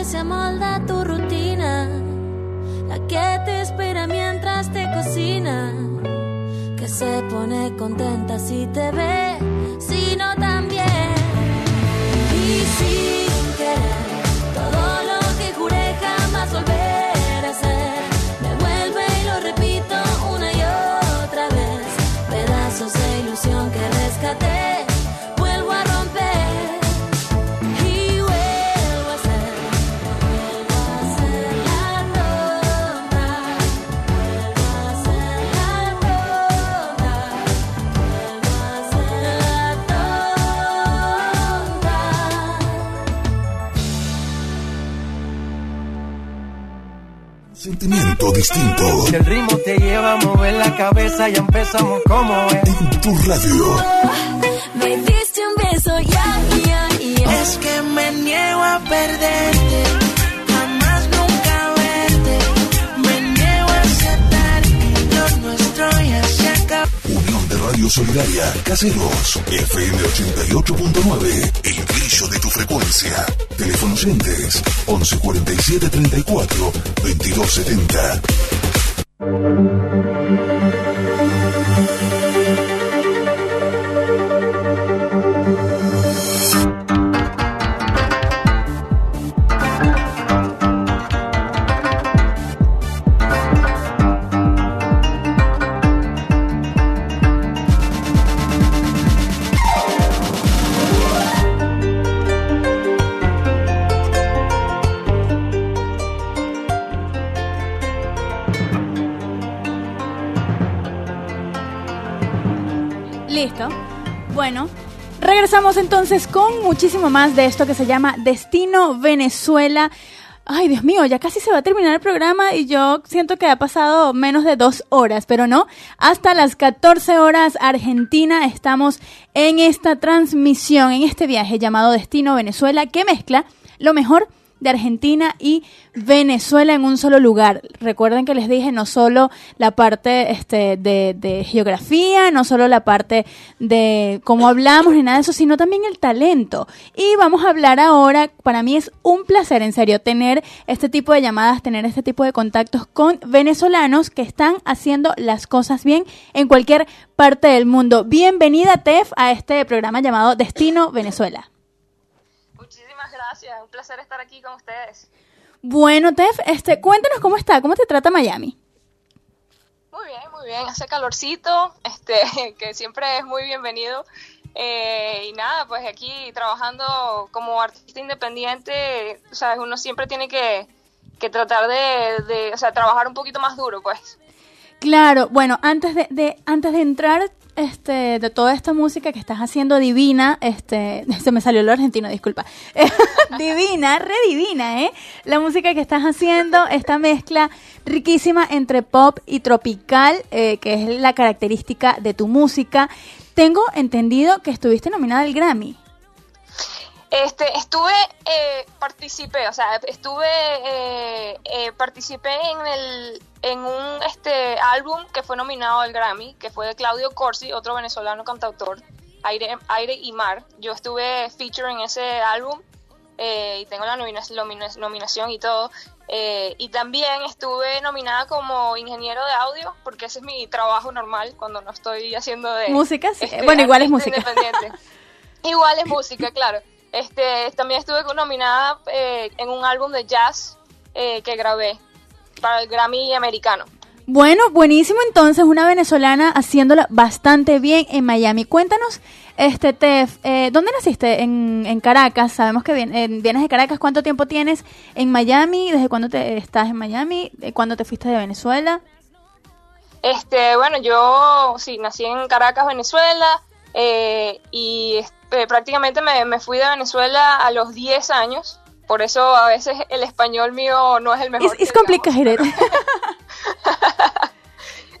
que se amolda a tu rutina, la que te espera mientras te cocina, que se pone contenta si te ve, si no también. Y sin querer, todo lo que juré jamás volver a hacer, me vuelve y lo repito una y otra vez, pedazos de ilusión que rescaté. Sentimiento distinto. Si el ritmo te lleva a mover la cabeza, ya empezamos como es. En tu radio. Oh, me diste un beso, ya, ya, ya. Es que me niego a perderte, jamás nunca verte. Me niego a aceptar, lo nuestro ya se acabó. Unión de Radio Solidaria, Caseros, F M ochenta y ocho punto nueve, el brillo de tu frecuencia. Teléfonos entes, once cuarenta y siete treinta y cuatro veintidós setenta. Bueno, regresamos entonces con muchísimo más de esto que se llama Destino Venezuela. Ay, Dios mío, ya casi se va a terminar el programa y yo siento que ha pasado menos de dos horas, pero no, hasta las catorce horas Argentina estamos en esta transmisión, en este viaje llamado Destino Venezuela, que mezcla lo mejor de Argentina y Venezuela en un solo lugar. Recuerden que les dije no solo la parte este, de, de geografía, no solo la parte de cómo hablamos ni nada de eso, sino también el talento. Y vamos a hablar ahora, para mí es un placer, en serio, tener este tipo de llamadas, tener este tipo de contactos con venezolanos que están haciendo las cosas bien en cualquier parte del mundo. Bienvenida, Teff, a este programa llamado Destino Venezuela. Gracias, un placer estar aquí con ustedes. Bueno, Teff, este, cuéntanos cómo está, cómo te trata Miami. Muy bien, muy bien, hace calorcito, este, que siempre es muy bienvenido. Eh, y nada, pues aquí trabajando como artista independiente, sabes, uno siempre tiene que, que tratar de, de, o sea, trabajar un poquito más duro, pues. Claro, bueno, antes de, de, antes de entrar... Este, de toda esta música que estás haciendo divina, este, se me salió el argentino, disculpa, divina, redivina, ¿eh? La música que estás haciendo, esta mezcla riquísima entre pop y tropical, eh, que es la característica de tu música. Tengo entendido que estuviste nominada al Grammy. Este, estuve, eh, participé, o sea, estuve, eh, eh, participé en el, en un, este, álbum que fue nominado al Grammy, que fue de Claudio Corsi, otro venezolano cantautor, Aire, Aire y Mar. Yo estuve featuring en ese álbum, eh, y tengo la nomina- nominación y todo, eh, y también estuve nominada como ingeniero de audio, porque ese es mi trabajo normal cuando no estoy haciendo de... Música, sí. Este, bueno, igual es música. Independiente. Igual es música, claro. Este, también estuve nominada eh, en un álbum de jazz eh, que grabé para el Grammy americano. Bueno, buenísimo, entonces una venezolana haciéndola bastante bien en Miami. Cuéntanos, este, Teff, eh, ¿dónde naciste? En, en Caracas, sabemos que vien, eh, vienes de Caracas. ¿Cuánto tiempo tienes en Miami? ¿Desde cuándo te estás en Miami? ¿Cuándo te fuiste de Venezuela? Este, bueno, yo sí, nací en Caracas, Venezuela, eh, y este, Eh, prácticamente me, me fui de Venezuela a los diez años, por eso a veces el español mío no es el mejor. Es complicado.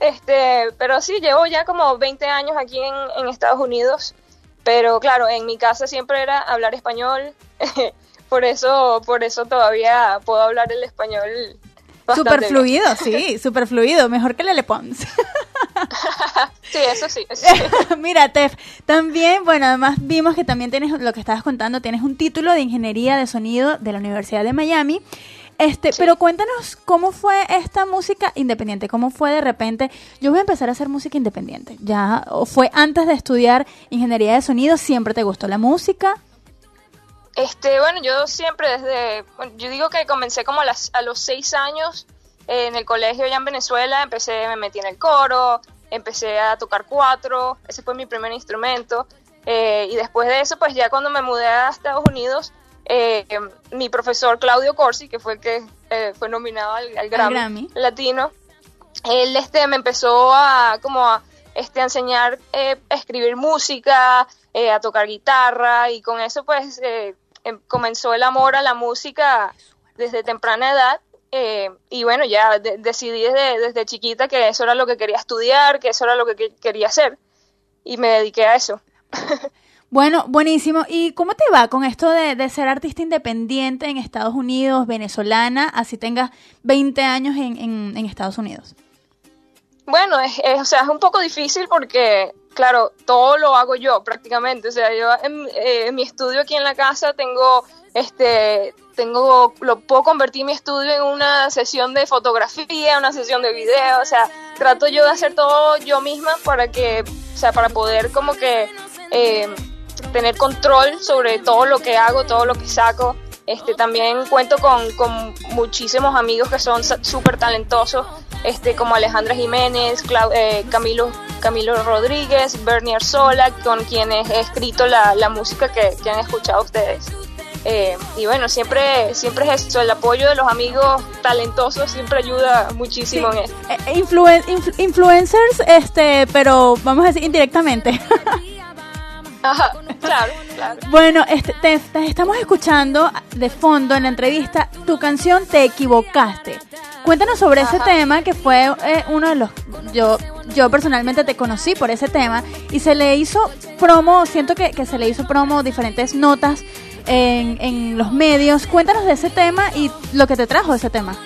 este, pero sí, llevo ya como veinte años aquí en, en Estados Unidos, pero claro, en mi casa siempre era hablar español, por eso, por eso todavía puedo hablar el español bastante. Súper fluido, bien. Sí, súper fluido, mejor que Lele Pons. Sí, eso sí. Eso sí. Mira, Teff, también, bueno, además vimos que también tienes, lo que estabas contando, tienes un título de Ingeniería de Sonido de la Universidad de Miami. Este, sí. Pero cuéntanos cómo fue esta música independiente, cómo fue de repente, yo voy a empezar a hacer música independiente, ya, o fue antes de estudiar Ingeniería de Sonido, ¿siempre te gustó la música? Este, bueno, yo siempre desde, yo digo que comencé como a, las, a los seis años eh, en el colegio allá en Venezuela, empecé, me metí en el coro, empecé a tocar cuatro, ese fue mi primer instrumento, eh, y después de eso, pues ya cuando me mudé a Estados Unidos, Eh, mi profesor Claudio Corsi, que fue el que eh, fue nominado al, al Grammy, Grammy Latino, él este, me empezó a, como a, este, a enseñar eh, a escribir música, eh, a tocar guitarra, y con eso pues eh, comenzó el amor a la música desde temprana edad, eh, y bueno, ya de- decidí desde, desde chiquita que eso era lo que quería estudiar, que eso era lo que, que quería hacer, y me dediqué a eso. Bueno, buenísimo. ¿Y cómo te va con esto de, de ser artista independiente en Estados Unidos, venezolana, así tengas veinte años en, en, en Estados Unidos? Bueno, es, es, o sea, es un poco difícil porque, claro, todo lo hago yo prácticamente. O sea, yo en, eh, en mi estudio aquí en la casa tengo, este, tengo, lo puedo convertir mi estudio en una sesión de fotografía, una sesión de video. O sea, trato yo de hacer todo yo misma para que, o sea, para poder como que eh, tener control sobre todo lo que hago, todo lo que saco. Este, también cuento con, con muchísimos amigos que son súper talentosos, este, como Alejandra Jiménez, Cla- eh, Camilo, Camilo Rodríguez, Bernier Sola, con quienes he escrito la, la música que, que han escuchado ustedes. Eh, y bueno, siempre siempre es eso, el apoyo de los amigos talentosos siempre ayuda muchísimo, sí, en esto. Eh, influen- inf- influencers, este, pero vamos a decir indirectamente. Ajá, claro, claro. Bueno, este, te, te estamos escuchando de fondo en la entrevista tu canción Te Equivocaste. Cuéntanos sobre Ajá. ese tema que fue eh, uno de los... Yo yo personalmente te conocí por ese tema y se le hizo promo, siento que, que se le hizo promo diferentes notas en, en los medios. Cuéntanos de ese tema y lo que te trajo ese tema.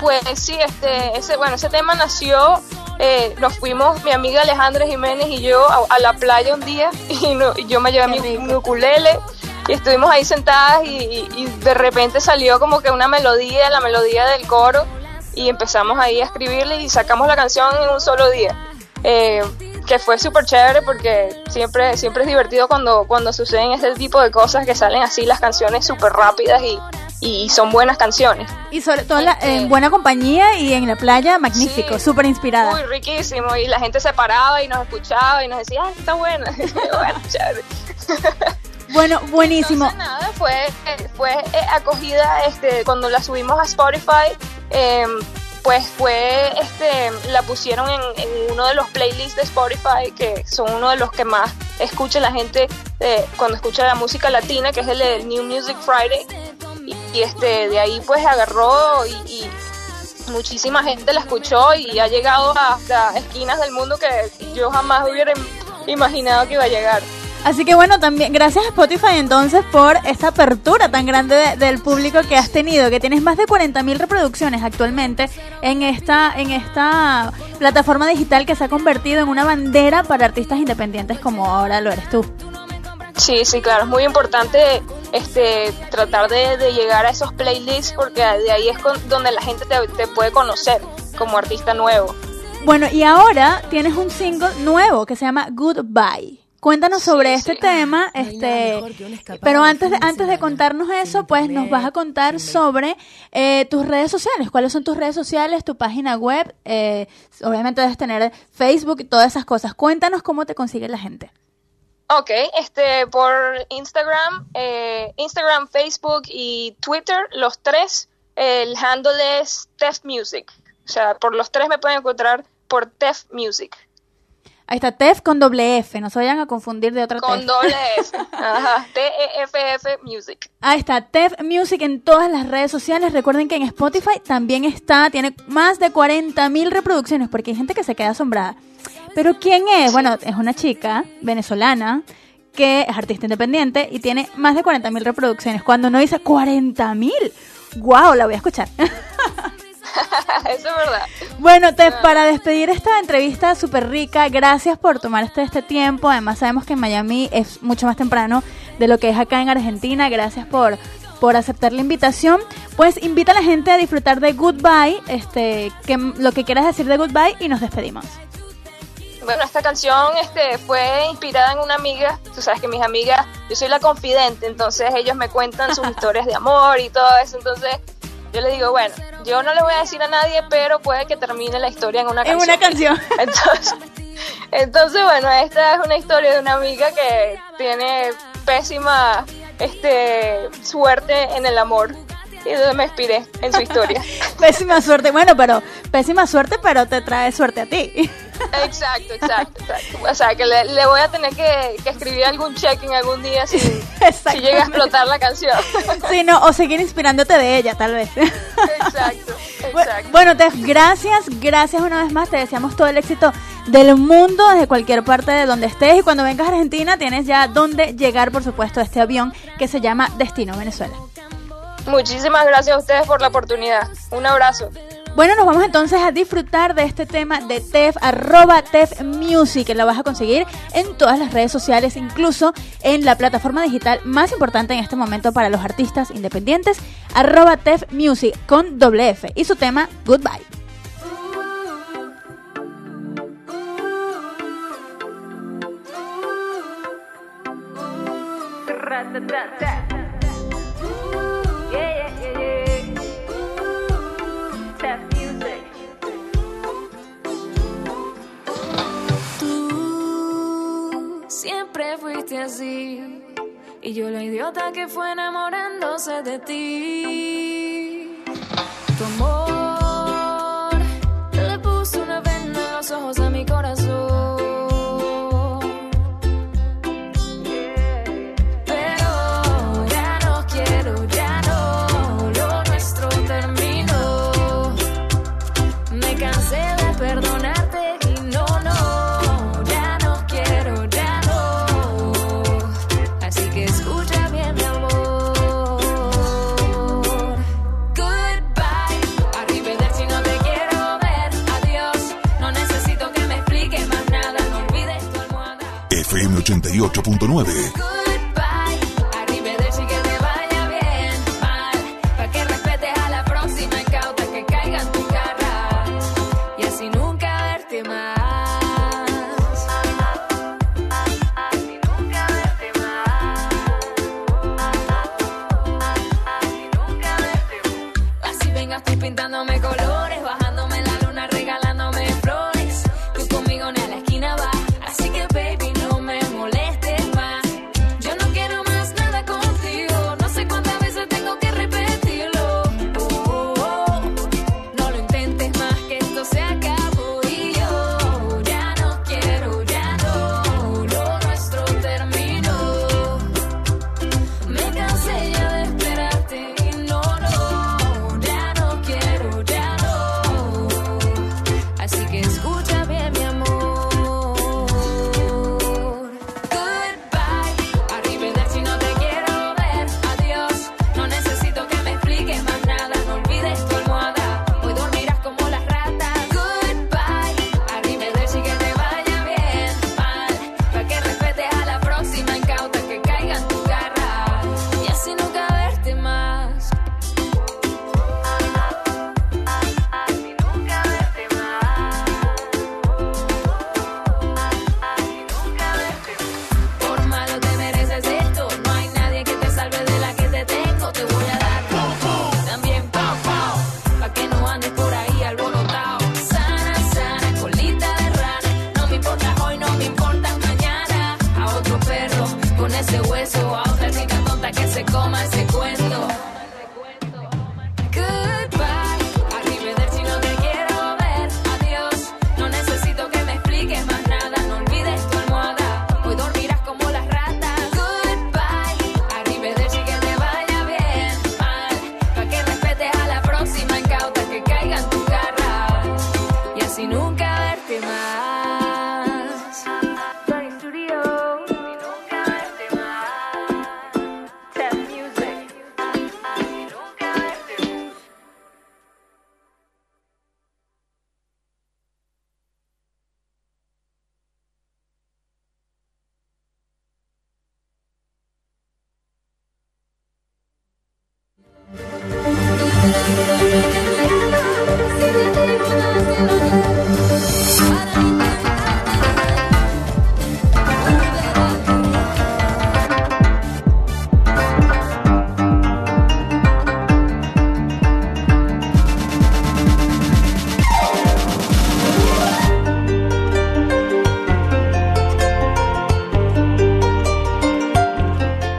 Pues sí, este, ese, bueno, ese tema nació... Eh, nos fuimos, mi amiga Alejandra Jiménez y yo, a, a la playa un día y, no, y yo me llevé mi, mi ukulele y estuvimos ahí sentadas y, y, y de repente salió como que una melodía, la melodía del coro y empezamos ahí a escribirle y sacamos la canción en un solo día, eh, que fue súper chévere porque siempre, siempre es divertido cuando, cuando suceden este tipo de cosas que salen así las canciones súper rápidas y, y son buenas canciones. Y sobre todo la, en buena compañía y en la playa, magnífico, súper sí, inspirada. Muy riquísimo, y la gente se paraba y nos escuchaba y nos decía, ah, está buena. Bueno, chévere. Bueno, buenísimo. Entonces, nada, fue, fue acogida, este, cuando la subimos a Spotify, eh, pues fue, este, la pusieron en, en uno de los playlists de Spotify, que son uno de los que más escucha la gente eh, cuando escucha la música latina, que es el, el New Music Friday. Y este, de ahí pues agarró y, y muchísima gente la escuchó y ha llegado hasta esquinas del mundo que yo jamás hubiera imaginado que iba a llegar. Así que bueno, también gracias a Spotify entonces por esta apertura tan grande de, del público que has tenido, que tienes más de cuarenta mil reproducciones actualmente en esta, en esta plataforma digital que se ha convertido en una bandera para artistas independientes como ahora lo eres tú. Sí, sí, claro, es muy importante este tratar de, de llegar a esos playlists porque de ahí es con, donde la gente te, te puede conocer como artista nuevo. Bueno, y ahora tienes un single nuevo que se llama Goodbye. Cuéntanos sí, sobre sí. este tema, este, no pero antes de, antes de contarnos eso, pues nos vas a contar sobre eh, tus redes sociales. ¿Cuáles son tus redes sociales, tu página web? Eh, obviamente debes tener Facebook y todas esas cosas. Cuéntanos cómo te consigue la gente. Ok, este, por Instagram, eh, Instagram, Facebook y Twitter, los tres, el handle es Teff Music. O sea, por los tres me pueden encontrar por Teff Music. Ahí está, Teff con doble F, no se vayan a confundir de otra Teff. Con doble F, ajá, T E F F Music. Ahí está, Teff Music en todas las redes sociales. Recuerden que en Spotify también está, tiene más de cuarenta mil reproducciones, porque hay gente que se queda asombrada. ¿Pero quién es? Bueno, es una chica venezolana que es artista independiente y tiene más de cuarenta mil reproducciones. Cuando uno dice cuarenta mil, ¡guau! La voy a escuchar. Eso es verdad. Bueno, Teff, para despedir esta entrevista súper rica, gracias por tomarte este tiempo. Además, sabemos que en Miami es mucho más temprano de lo que es acá en Argentina. Gracias por, por aceptar la invitación. Pues invita a la gente a disfrutar de Goodbye, este, que, lo que quieras decir de Goodbye, y nos despedimos. Bueno, esta canción este, fue inspirada en una amiga. Tú sabes que mis amigas, yo soy la confidente, entonces ellos me cuentan sus historias de amor y todo eso. Entonces yo les digo, bueno, yo no les voy a decir a nadie, pero puede que termine la historia en una canción. En una canción. Entonces, entonces bueno, esta es una historia de una amiga que tiene pésima este, suerte en el amor. Y entonces me inspiré en su historia. Pésima suerte, bueno, pero pésima suerte, pero te trae suerte a ti. Exacto, exacto, exacto. O sea, que le, le voy a tener que, que escribir algún check-in algún día si, si llega a explotar la canción. Sí, no, o seguir inspirándote de ella, tal vez. Exacto, exacto. Bueno, Teff, gracias, gracias una vez más. Te deseamos todo el éxito del mundo desde cualquier parte de donde estés. Y cuando vengas a Argentina tienes ya dónde llegar, por supuesto, a este avión que se llama Destino Venezuela. Muchísimas gracias a ustedes por la oportunidad. Un abrazo. Bueno, nos vamos entonces a disfrutar de este tema de Teff, arroba Teff Music, que la vas a conseguir en todas las redes sociales, incluso en la plataforma digital más importante en este momento para los artistas independientes, arroba Teff Music, con doble F, y su tema Goodbye. Siempre fuiste así, y yo la idiota que fue enamorándose de ti. Tu amor le puso una venda en los ojos a mi corazón, pero ya no quiero, ya no, lo nuestro terminó. Me cansé de perdonarte y no, no. ochenta y ocho punto nueve. Sé ya de esperarte y no, no, ya no quiero, ya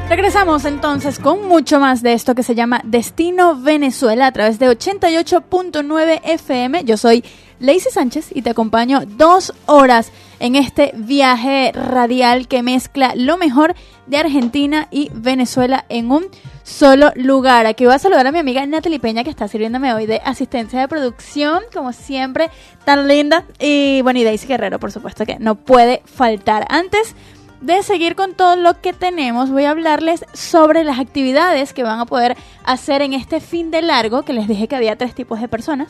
Regresamos entonces con mucho más de esto que se llama Destino Venezuela a través de ochenta y ocho punto nueve F M. Yo soy Lacey Sánchez y te acompaño dos horas en este viaje radial que mezcla lo mejor de Argentina y Venezuela en un solo lugar. Aquí voy a saludar a mi amiga Natalie Peña, que está sirviéndome hoy de asistencia de producción, como siempre, tan linda. Y bueno, y Daisy Guerrero, por supuesto, que no puede faltar. Antes de seguir con todo lo que tenemos, voy a hablarles sobre las actividades que van a poder hacer en este fin de largo, que les dije que había tres tipos de personas.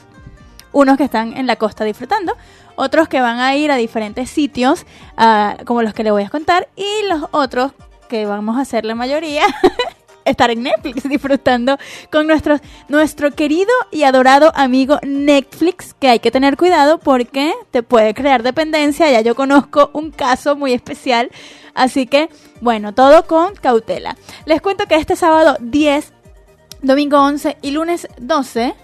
Unos que están en la costa disfrutando, otros que van a ir a diferentes sitios, uh, como los que les voy a contar, y los otros que vamos a hacer la mayoría, estar en Netflix disfrutando con nuestros, nuestro querido y adorado amigo Netflix, que hay que tener cuidado porque te puede crear dependencia. Ya yo conozco un caso muy especial. Así que, bueno, todo con cautela. Les cuento que este sábado diez, domingo once y lunes doce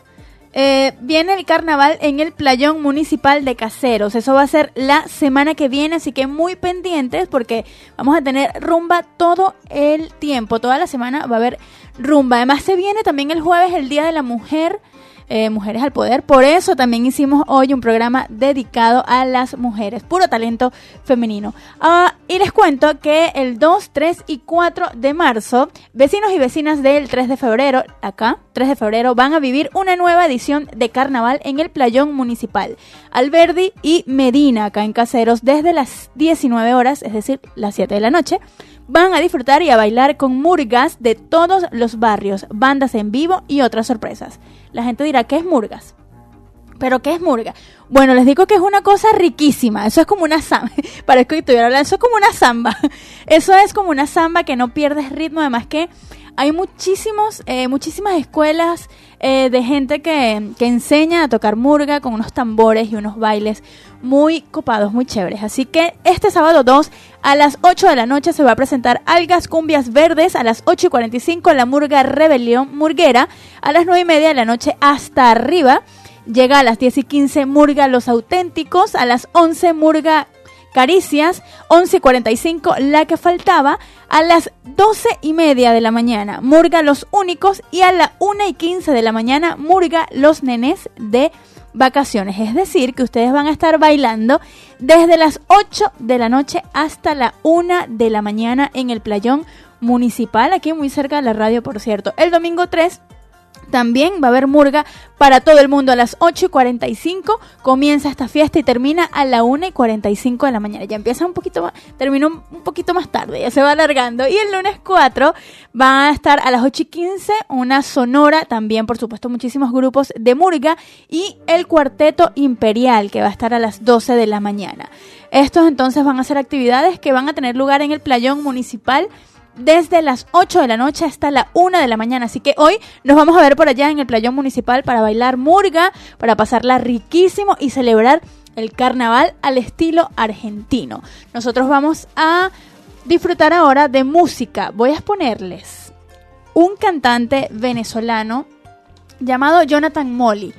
eh, viene el carnaval en el playón municipal de Caseros. Eso va a ser la semana que viene, así que muy pendientes porque vamos a tener rumba todo el tiempo. Toda la semana va a haber rumba. Además se viene también el jueves el Día de la Mujer. Eh, mujeres al Poder, por eso también hicimos hoy un programa dedicado a las mujeres, puro talento femenino. Uh, y les cuento que el dos, tres y cuatro de marzo, vecinos y vecinas del tres de febrero, acá, tres de febrero, van a vivir una nueva edición de carnaval en el Playón Municipal, Alberdi y Medina, acá en Caseros, desde las diecinueve horas, es decir, las siete de la noche. Van a disfrutar y a bailar con murgas de todos los barrios, bandas en vivo y otras sorpresas. La gente dirá, ¿qué es murgas? ¿Pero qué es murga? Bueno, les digo que es una cosa riquísima. Eso es como una samba. Parezco que estuviera hablando. Eso es como una samba. Eso es como una samba que no pierdes ritmo. Además que hay muchísimos, eh, muchísimas escuelas eh, de gente que, que enseña a tocar murga con unos tambores y unos bailes muy copados, muy chéveres. Así que este sábado dos a las ocho de la noche se va a presentar Algas Cumbias Verdes, a las ocho y cuarenta y cinco la Murga Rebelión Murguera, a las nueve y media de la noche Hasta Arriba. Llega a las diez y quince Murga Los Auténticos, a las once Murga Caricias, once y cuarenta y cinco La Que Faltaba, a las doce y media de la mañana Murga Los Únicos y a la una y quince de la mañana Murga Los Nenes de Vacaciones. Es decir, que ustedes van a estar bailando desde las ocho de la noche hasta la una de la mañana en el Playón Municipal, aquí muy cerca de la radio, por cierto. El domingo tres también va a haber murga para todo el mundo. A las ocho y cuarenta y cinco comienza esta fiesta y termina a la una y cuarenta y cinco de la mañana. Ya empieza un poquito más, termina un poquito más tarde, ya se va alargando. Y el lunes cuatro va a estar a las ocho y quince una sonora, también por supuesto muchísimos grupos de murga, y el Cuarteto Imperial, que va a estar a las doce de la mañana. Estos entonces van a ser actividades que van a tener lugar en el Playón Municipal desde las ocho de la noche hasta la una de la mañana. Así que hoy nos vamos a ver por allá en el Playón Municipal para bailar murga, para pasarla riquísimo y celebrar el carnaval al estilo argentino. Nosotros vamos a disfrutar ahora de música. Voy a exponerles un cantante venezolano llamado Jonathan Molly.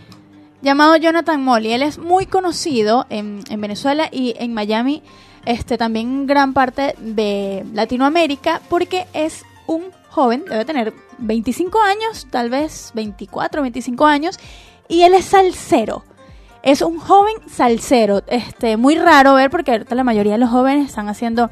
Llamado Jonathan Molly. Él es muy conocido en, en Venezuela y en Miami, Este, también gran parte de Latinoamérica, porque es un joven, debe tener veinticinco años, tal vez veinticuatro, veinticinco años, y él es salsero. Es un joven salsero, este, muy raro ver, porque ahorita la mayoría de los jóvenes están haciendo,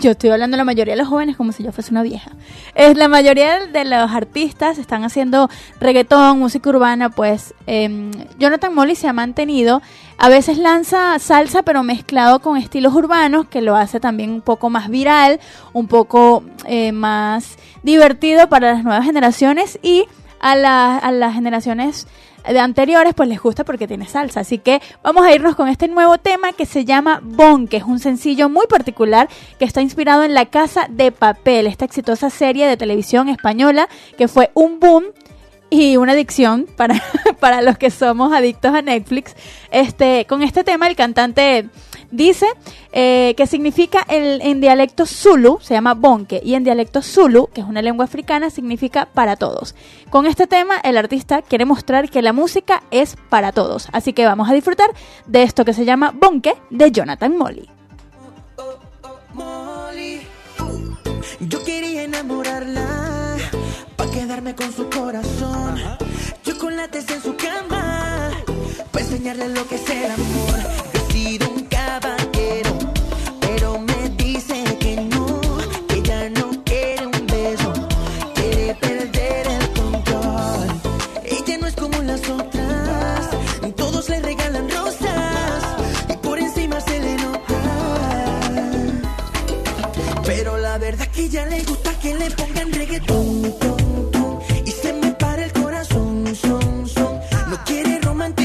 yo estoy hablando de la mayoría de los jóvenes como si yo fuese una vieja, es la mayoría de los artistas están haciendo reggaetón, música urbana, pues eh, Jonathan Molly se ha mantenido. A veces lanza salsa, pero mezclado con estilos urbanos, que lo hace también un poco más viral, un poco eh, más divertido para las nuevas generaciones, y a, la, a las generaciones de anteriores pues les gusta porque tiene salsa. Así que vamos a irnos con este nuevo tema que se llama Bon, que es un sencillo muy particular que está inspirado en La Casa de Papel, esta exitosa serie de televisión española que fue un boom y una adicción para, para los que somos adictos a Netflix. Este, con este tema el cantante dice eh, que significa el, en dialecto Zulu, se llama Bonke, y en dialecto Zulu, que es una lengua africana, significa para todos. Con este tema el artista quiere mostrar que la música es para todos, así que vamos a disfrutar de esto que se llama Bonke de Jonathan Molly. Oh, oh, oh, Molly. Uh, yo quería enamorarla, pa' quedarme con su corazón, chocolates en su cama, pa' enseñarle lo que es el amor. Pero me dice que no, que ya no quiere un beso, quiere perder el control. Ella no es como las otras, todos le regalan rosas y por encima se le nota. Pero la verdad que ya le gusta que le pongan reggaetón, ton, ton, y se me para el corazón, son, son. No quiere romanticismo.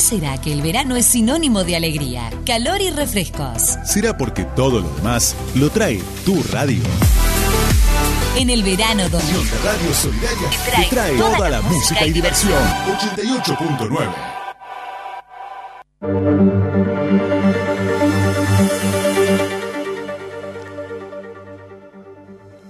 ¿Será que el verano es sinónimo de alegría, calor y refrescos? ¿Será porque todo lo demás lo trae tu radio? En el verano dos mil. Unión de Radios Solidarias te trae, te trae toda, toda la, la música y diversión. ochenta y ocho punto nueve.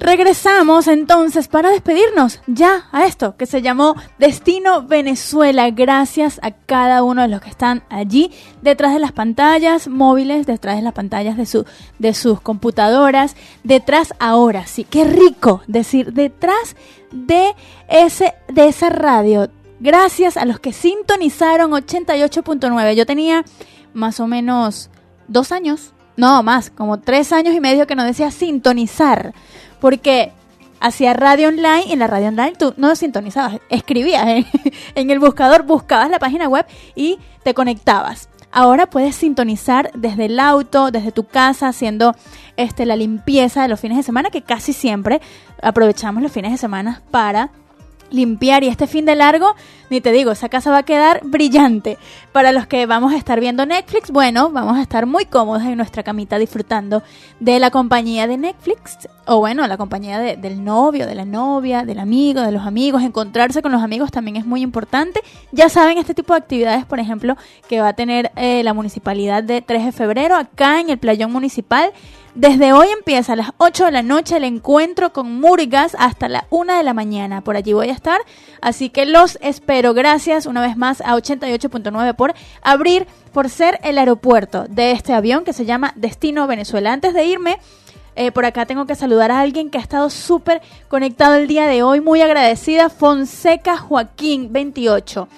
Regresamos entonces para despedirnos ya a esto que se llamó Destino Venezuela. Gracias a cada uno de los que están allí detrás de las pantallas móviles, detrás de las pantallas de, su, de sus computadoras, detrás ahora, sí, qué rico decir detrás de, ese, de esa radio. Gracias a los que sintonizaron ochenta y ocho punto nueve. Yo tenía más o menos dos años, no más, como tres años y medio que no decía sintonizar. Porque hacía radio online y en la radio online tú no sintonizabas, escribías en, en el buscador, buscabas la página web y te conectabas. ahora puedes sintonizar desde el auto, desde tu casa, haciendo este, la limpieza de los fines de semana, que casi siempre aprovechamos los fines de semana para limpiar. Y este fin de largo, ni te digo, esa casa va a quedar brillante. Para los que vamos a estar viendo Netflix, bueno, vamos a estar muy cómodos en nuestra camita disfrutando de la compañía de Netflix, o bueno, la compañía de, del novio, de la novia, del amigo, de los amigos. Encontrarse con los amigos también es muy importante. Ya saben, este tipo de actividades, por ejemplo, que va a tener eh, la municipalidad de tres de febrero acá en el Playón Municipal. Desde hoy empieza a las ocho de la noche el encuentro con Murgas hasta la una de la mañana. Por allí voy a estar, así que los espero. Gracias una vez más a ochenta y ocho punto nueve por abrir, por ser el aeropuerto de este avión que se llama Destino Venezuela. Antes de irme, eh, por acá tengo que saludar a alguien que ha estado súper conectado el día de hoy. Muy agradecida, Fonseca Joaquín veintiocho.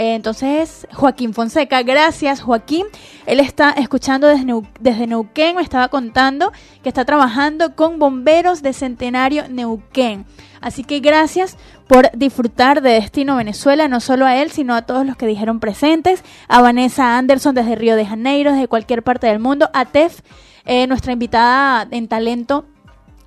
Entonces, Joaquín Fonseca, gracias Joaquín. Él está escuchando desde, Neu- desde Neuquén, me estaba contando que está trabajando con bomberos de Centenario Neuquén. Así que gracias por disfrutar de Destino Venezuela, no solo a él, sino a todos los que dijeron presentes. A Vanessa Anderson desde Río de Janeiro, desde cualquier parte del mundo. A Teff, eh, nuestra invitada en talento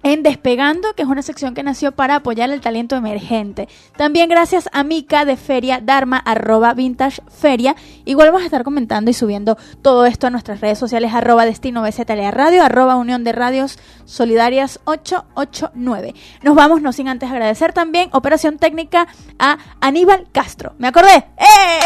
en Despegando, que es una sección que nació para apoyar el talento emergente. También gracias a Mica de Feria Dharma, arroba Vintage Feria. Igual vamos a estar comentando y subiendo todo esto a nuestras redes sociales, arroba Destino B Z L A Radio, arroba Unión de Radios Solidarias ocho ocho nueve. Nos vamos, no sin antes agradecer también operación técnica a Aníbal Castro. ¿Me acordé? ¡Eh!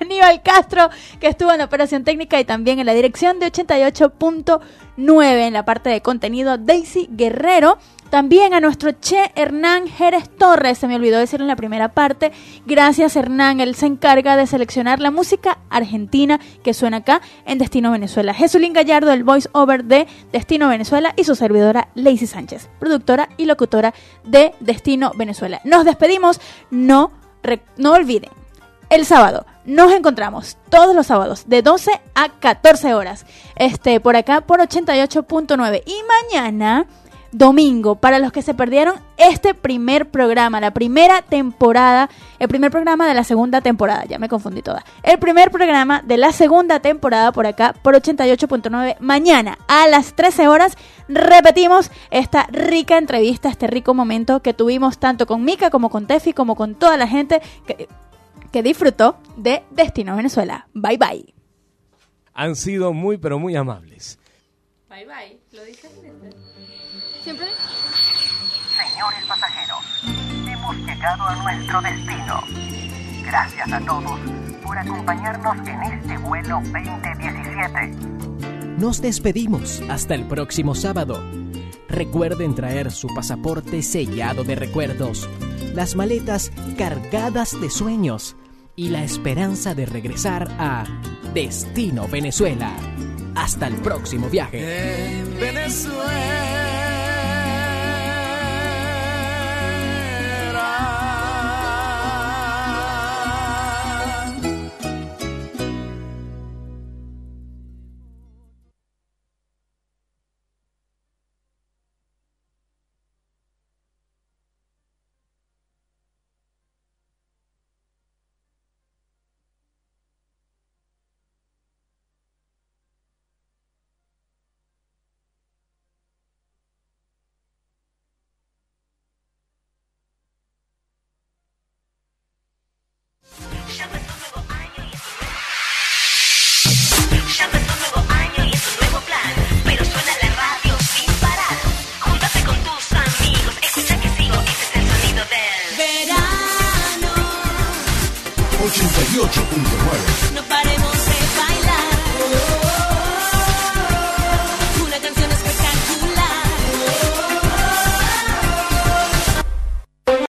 Aníbal Castro, que estuvo en la operación técnica y también en la dirección de ochenta y ocho punto nueve, en la parte de contenido Daisy Guerrero. También a nuestro Che Hernán Jerez Torres, se me olvidó decir en la primera parte, gracias Hernán, él se encarga de seleccionar la música argentina que suena acá en Destino Venezuela. Jesulín Gallardo, el voice over de Destino Venezuela, y su servidora Lacey Sánchez, productora y locutora de Destino Venezuela. Nos despedimos, no, re- no olviden, el sábado nos encontramos todos los sábados de doce a catorce horas este, por acá por ochenta y ocho punto nueve. Y mañana, domingo, para los que se perdieron este primer programa, la primera temporada, el primer programa de la segunda temporada, ya me confundí toda. El primer programa de la segunda temporada por acá por ochenta y ocho punto nueve. Mañana a las trece horas repetimos esta rica entrevista, este rico momento que tuvimos tanto con Mica como con Tefi, como con toda la gente que... que disfrutó de Destino Venezuela. Bye, bye. Han sido muy, pero muy amables. Bye, bye. ¿Lo dije? ¿Siempre? Señores pasajeros, hemos llegado a nuestro destino. Gracias a todos por acompañarnos en este vuelo veinte diecisiete. Nos despedimos hasta el próximo sábado. Recuerden traer su pasaporte sellado de recuerdos, las maletas cargadas de sueños y la esperanza de regresar a Destino Venezuela. Hasta el próximo viaje. En Venezuela. ochenta y ocho punto nueve. No paremos.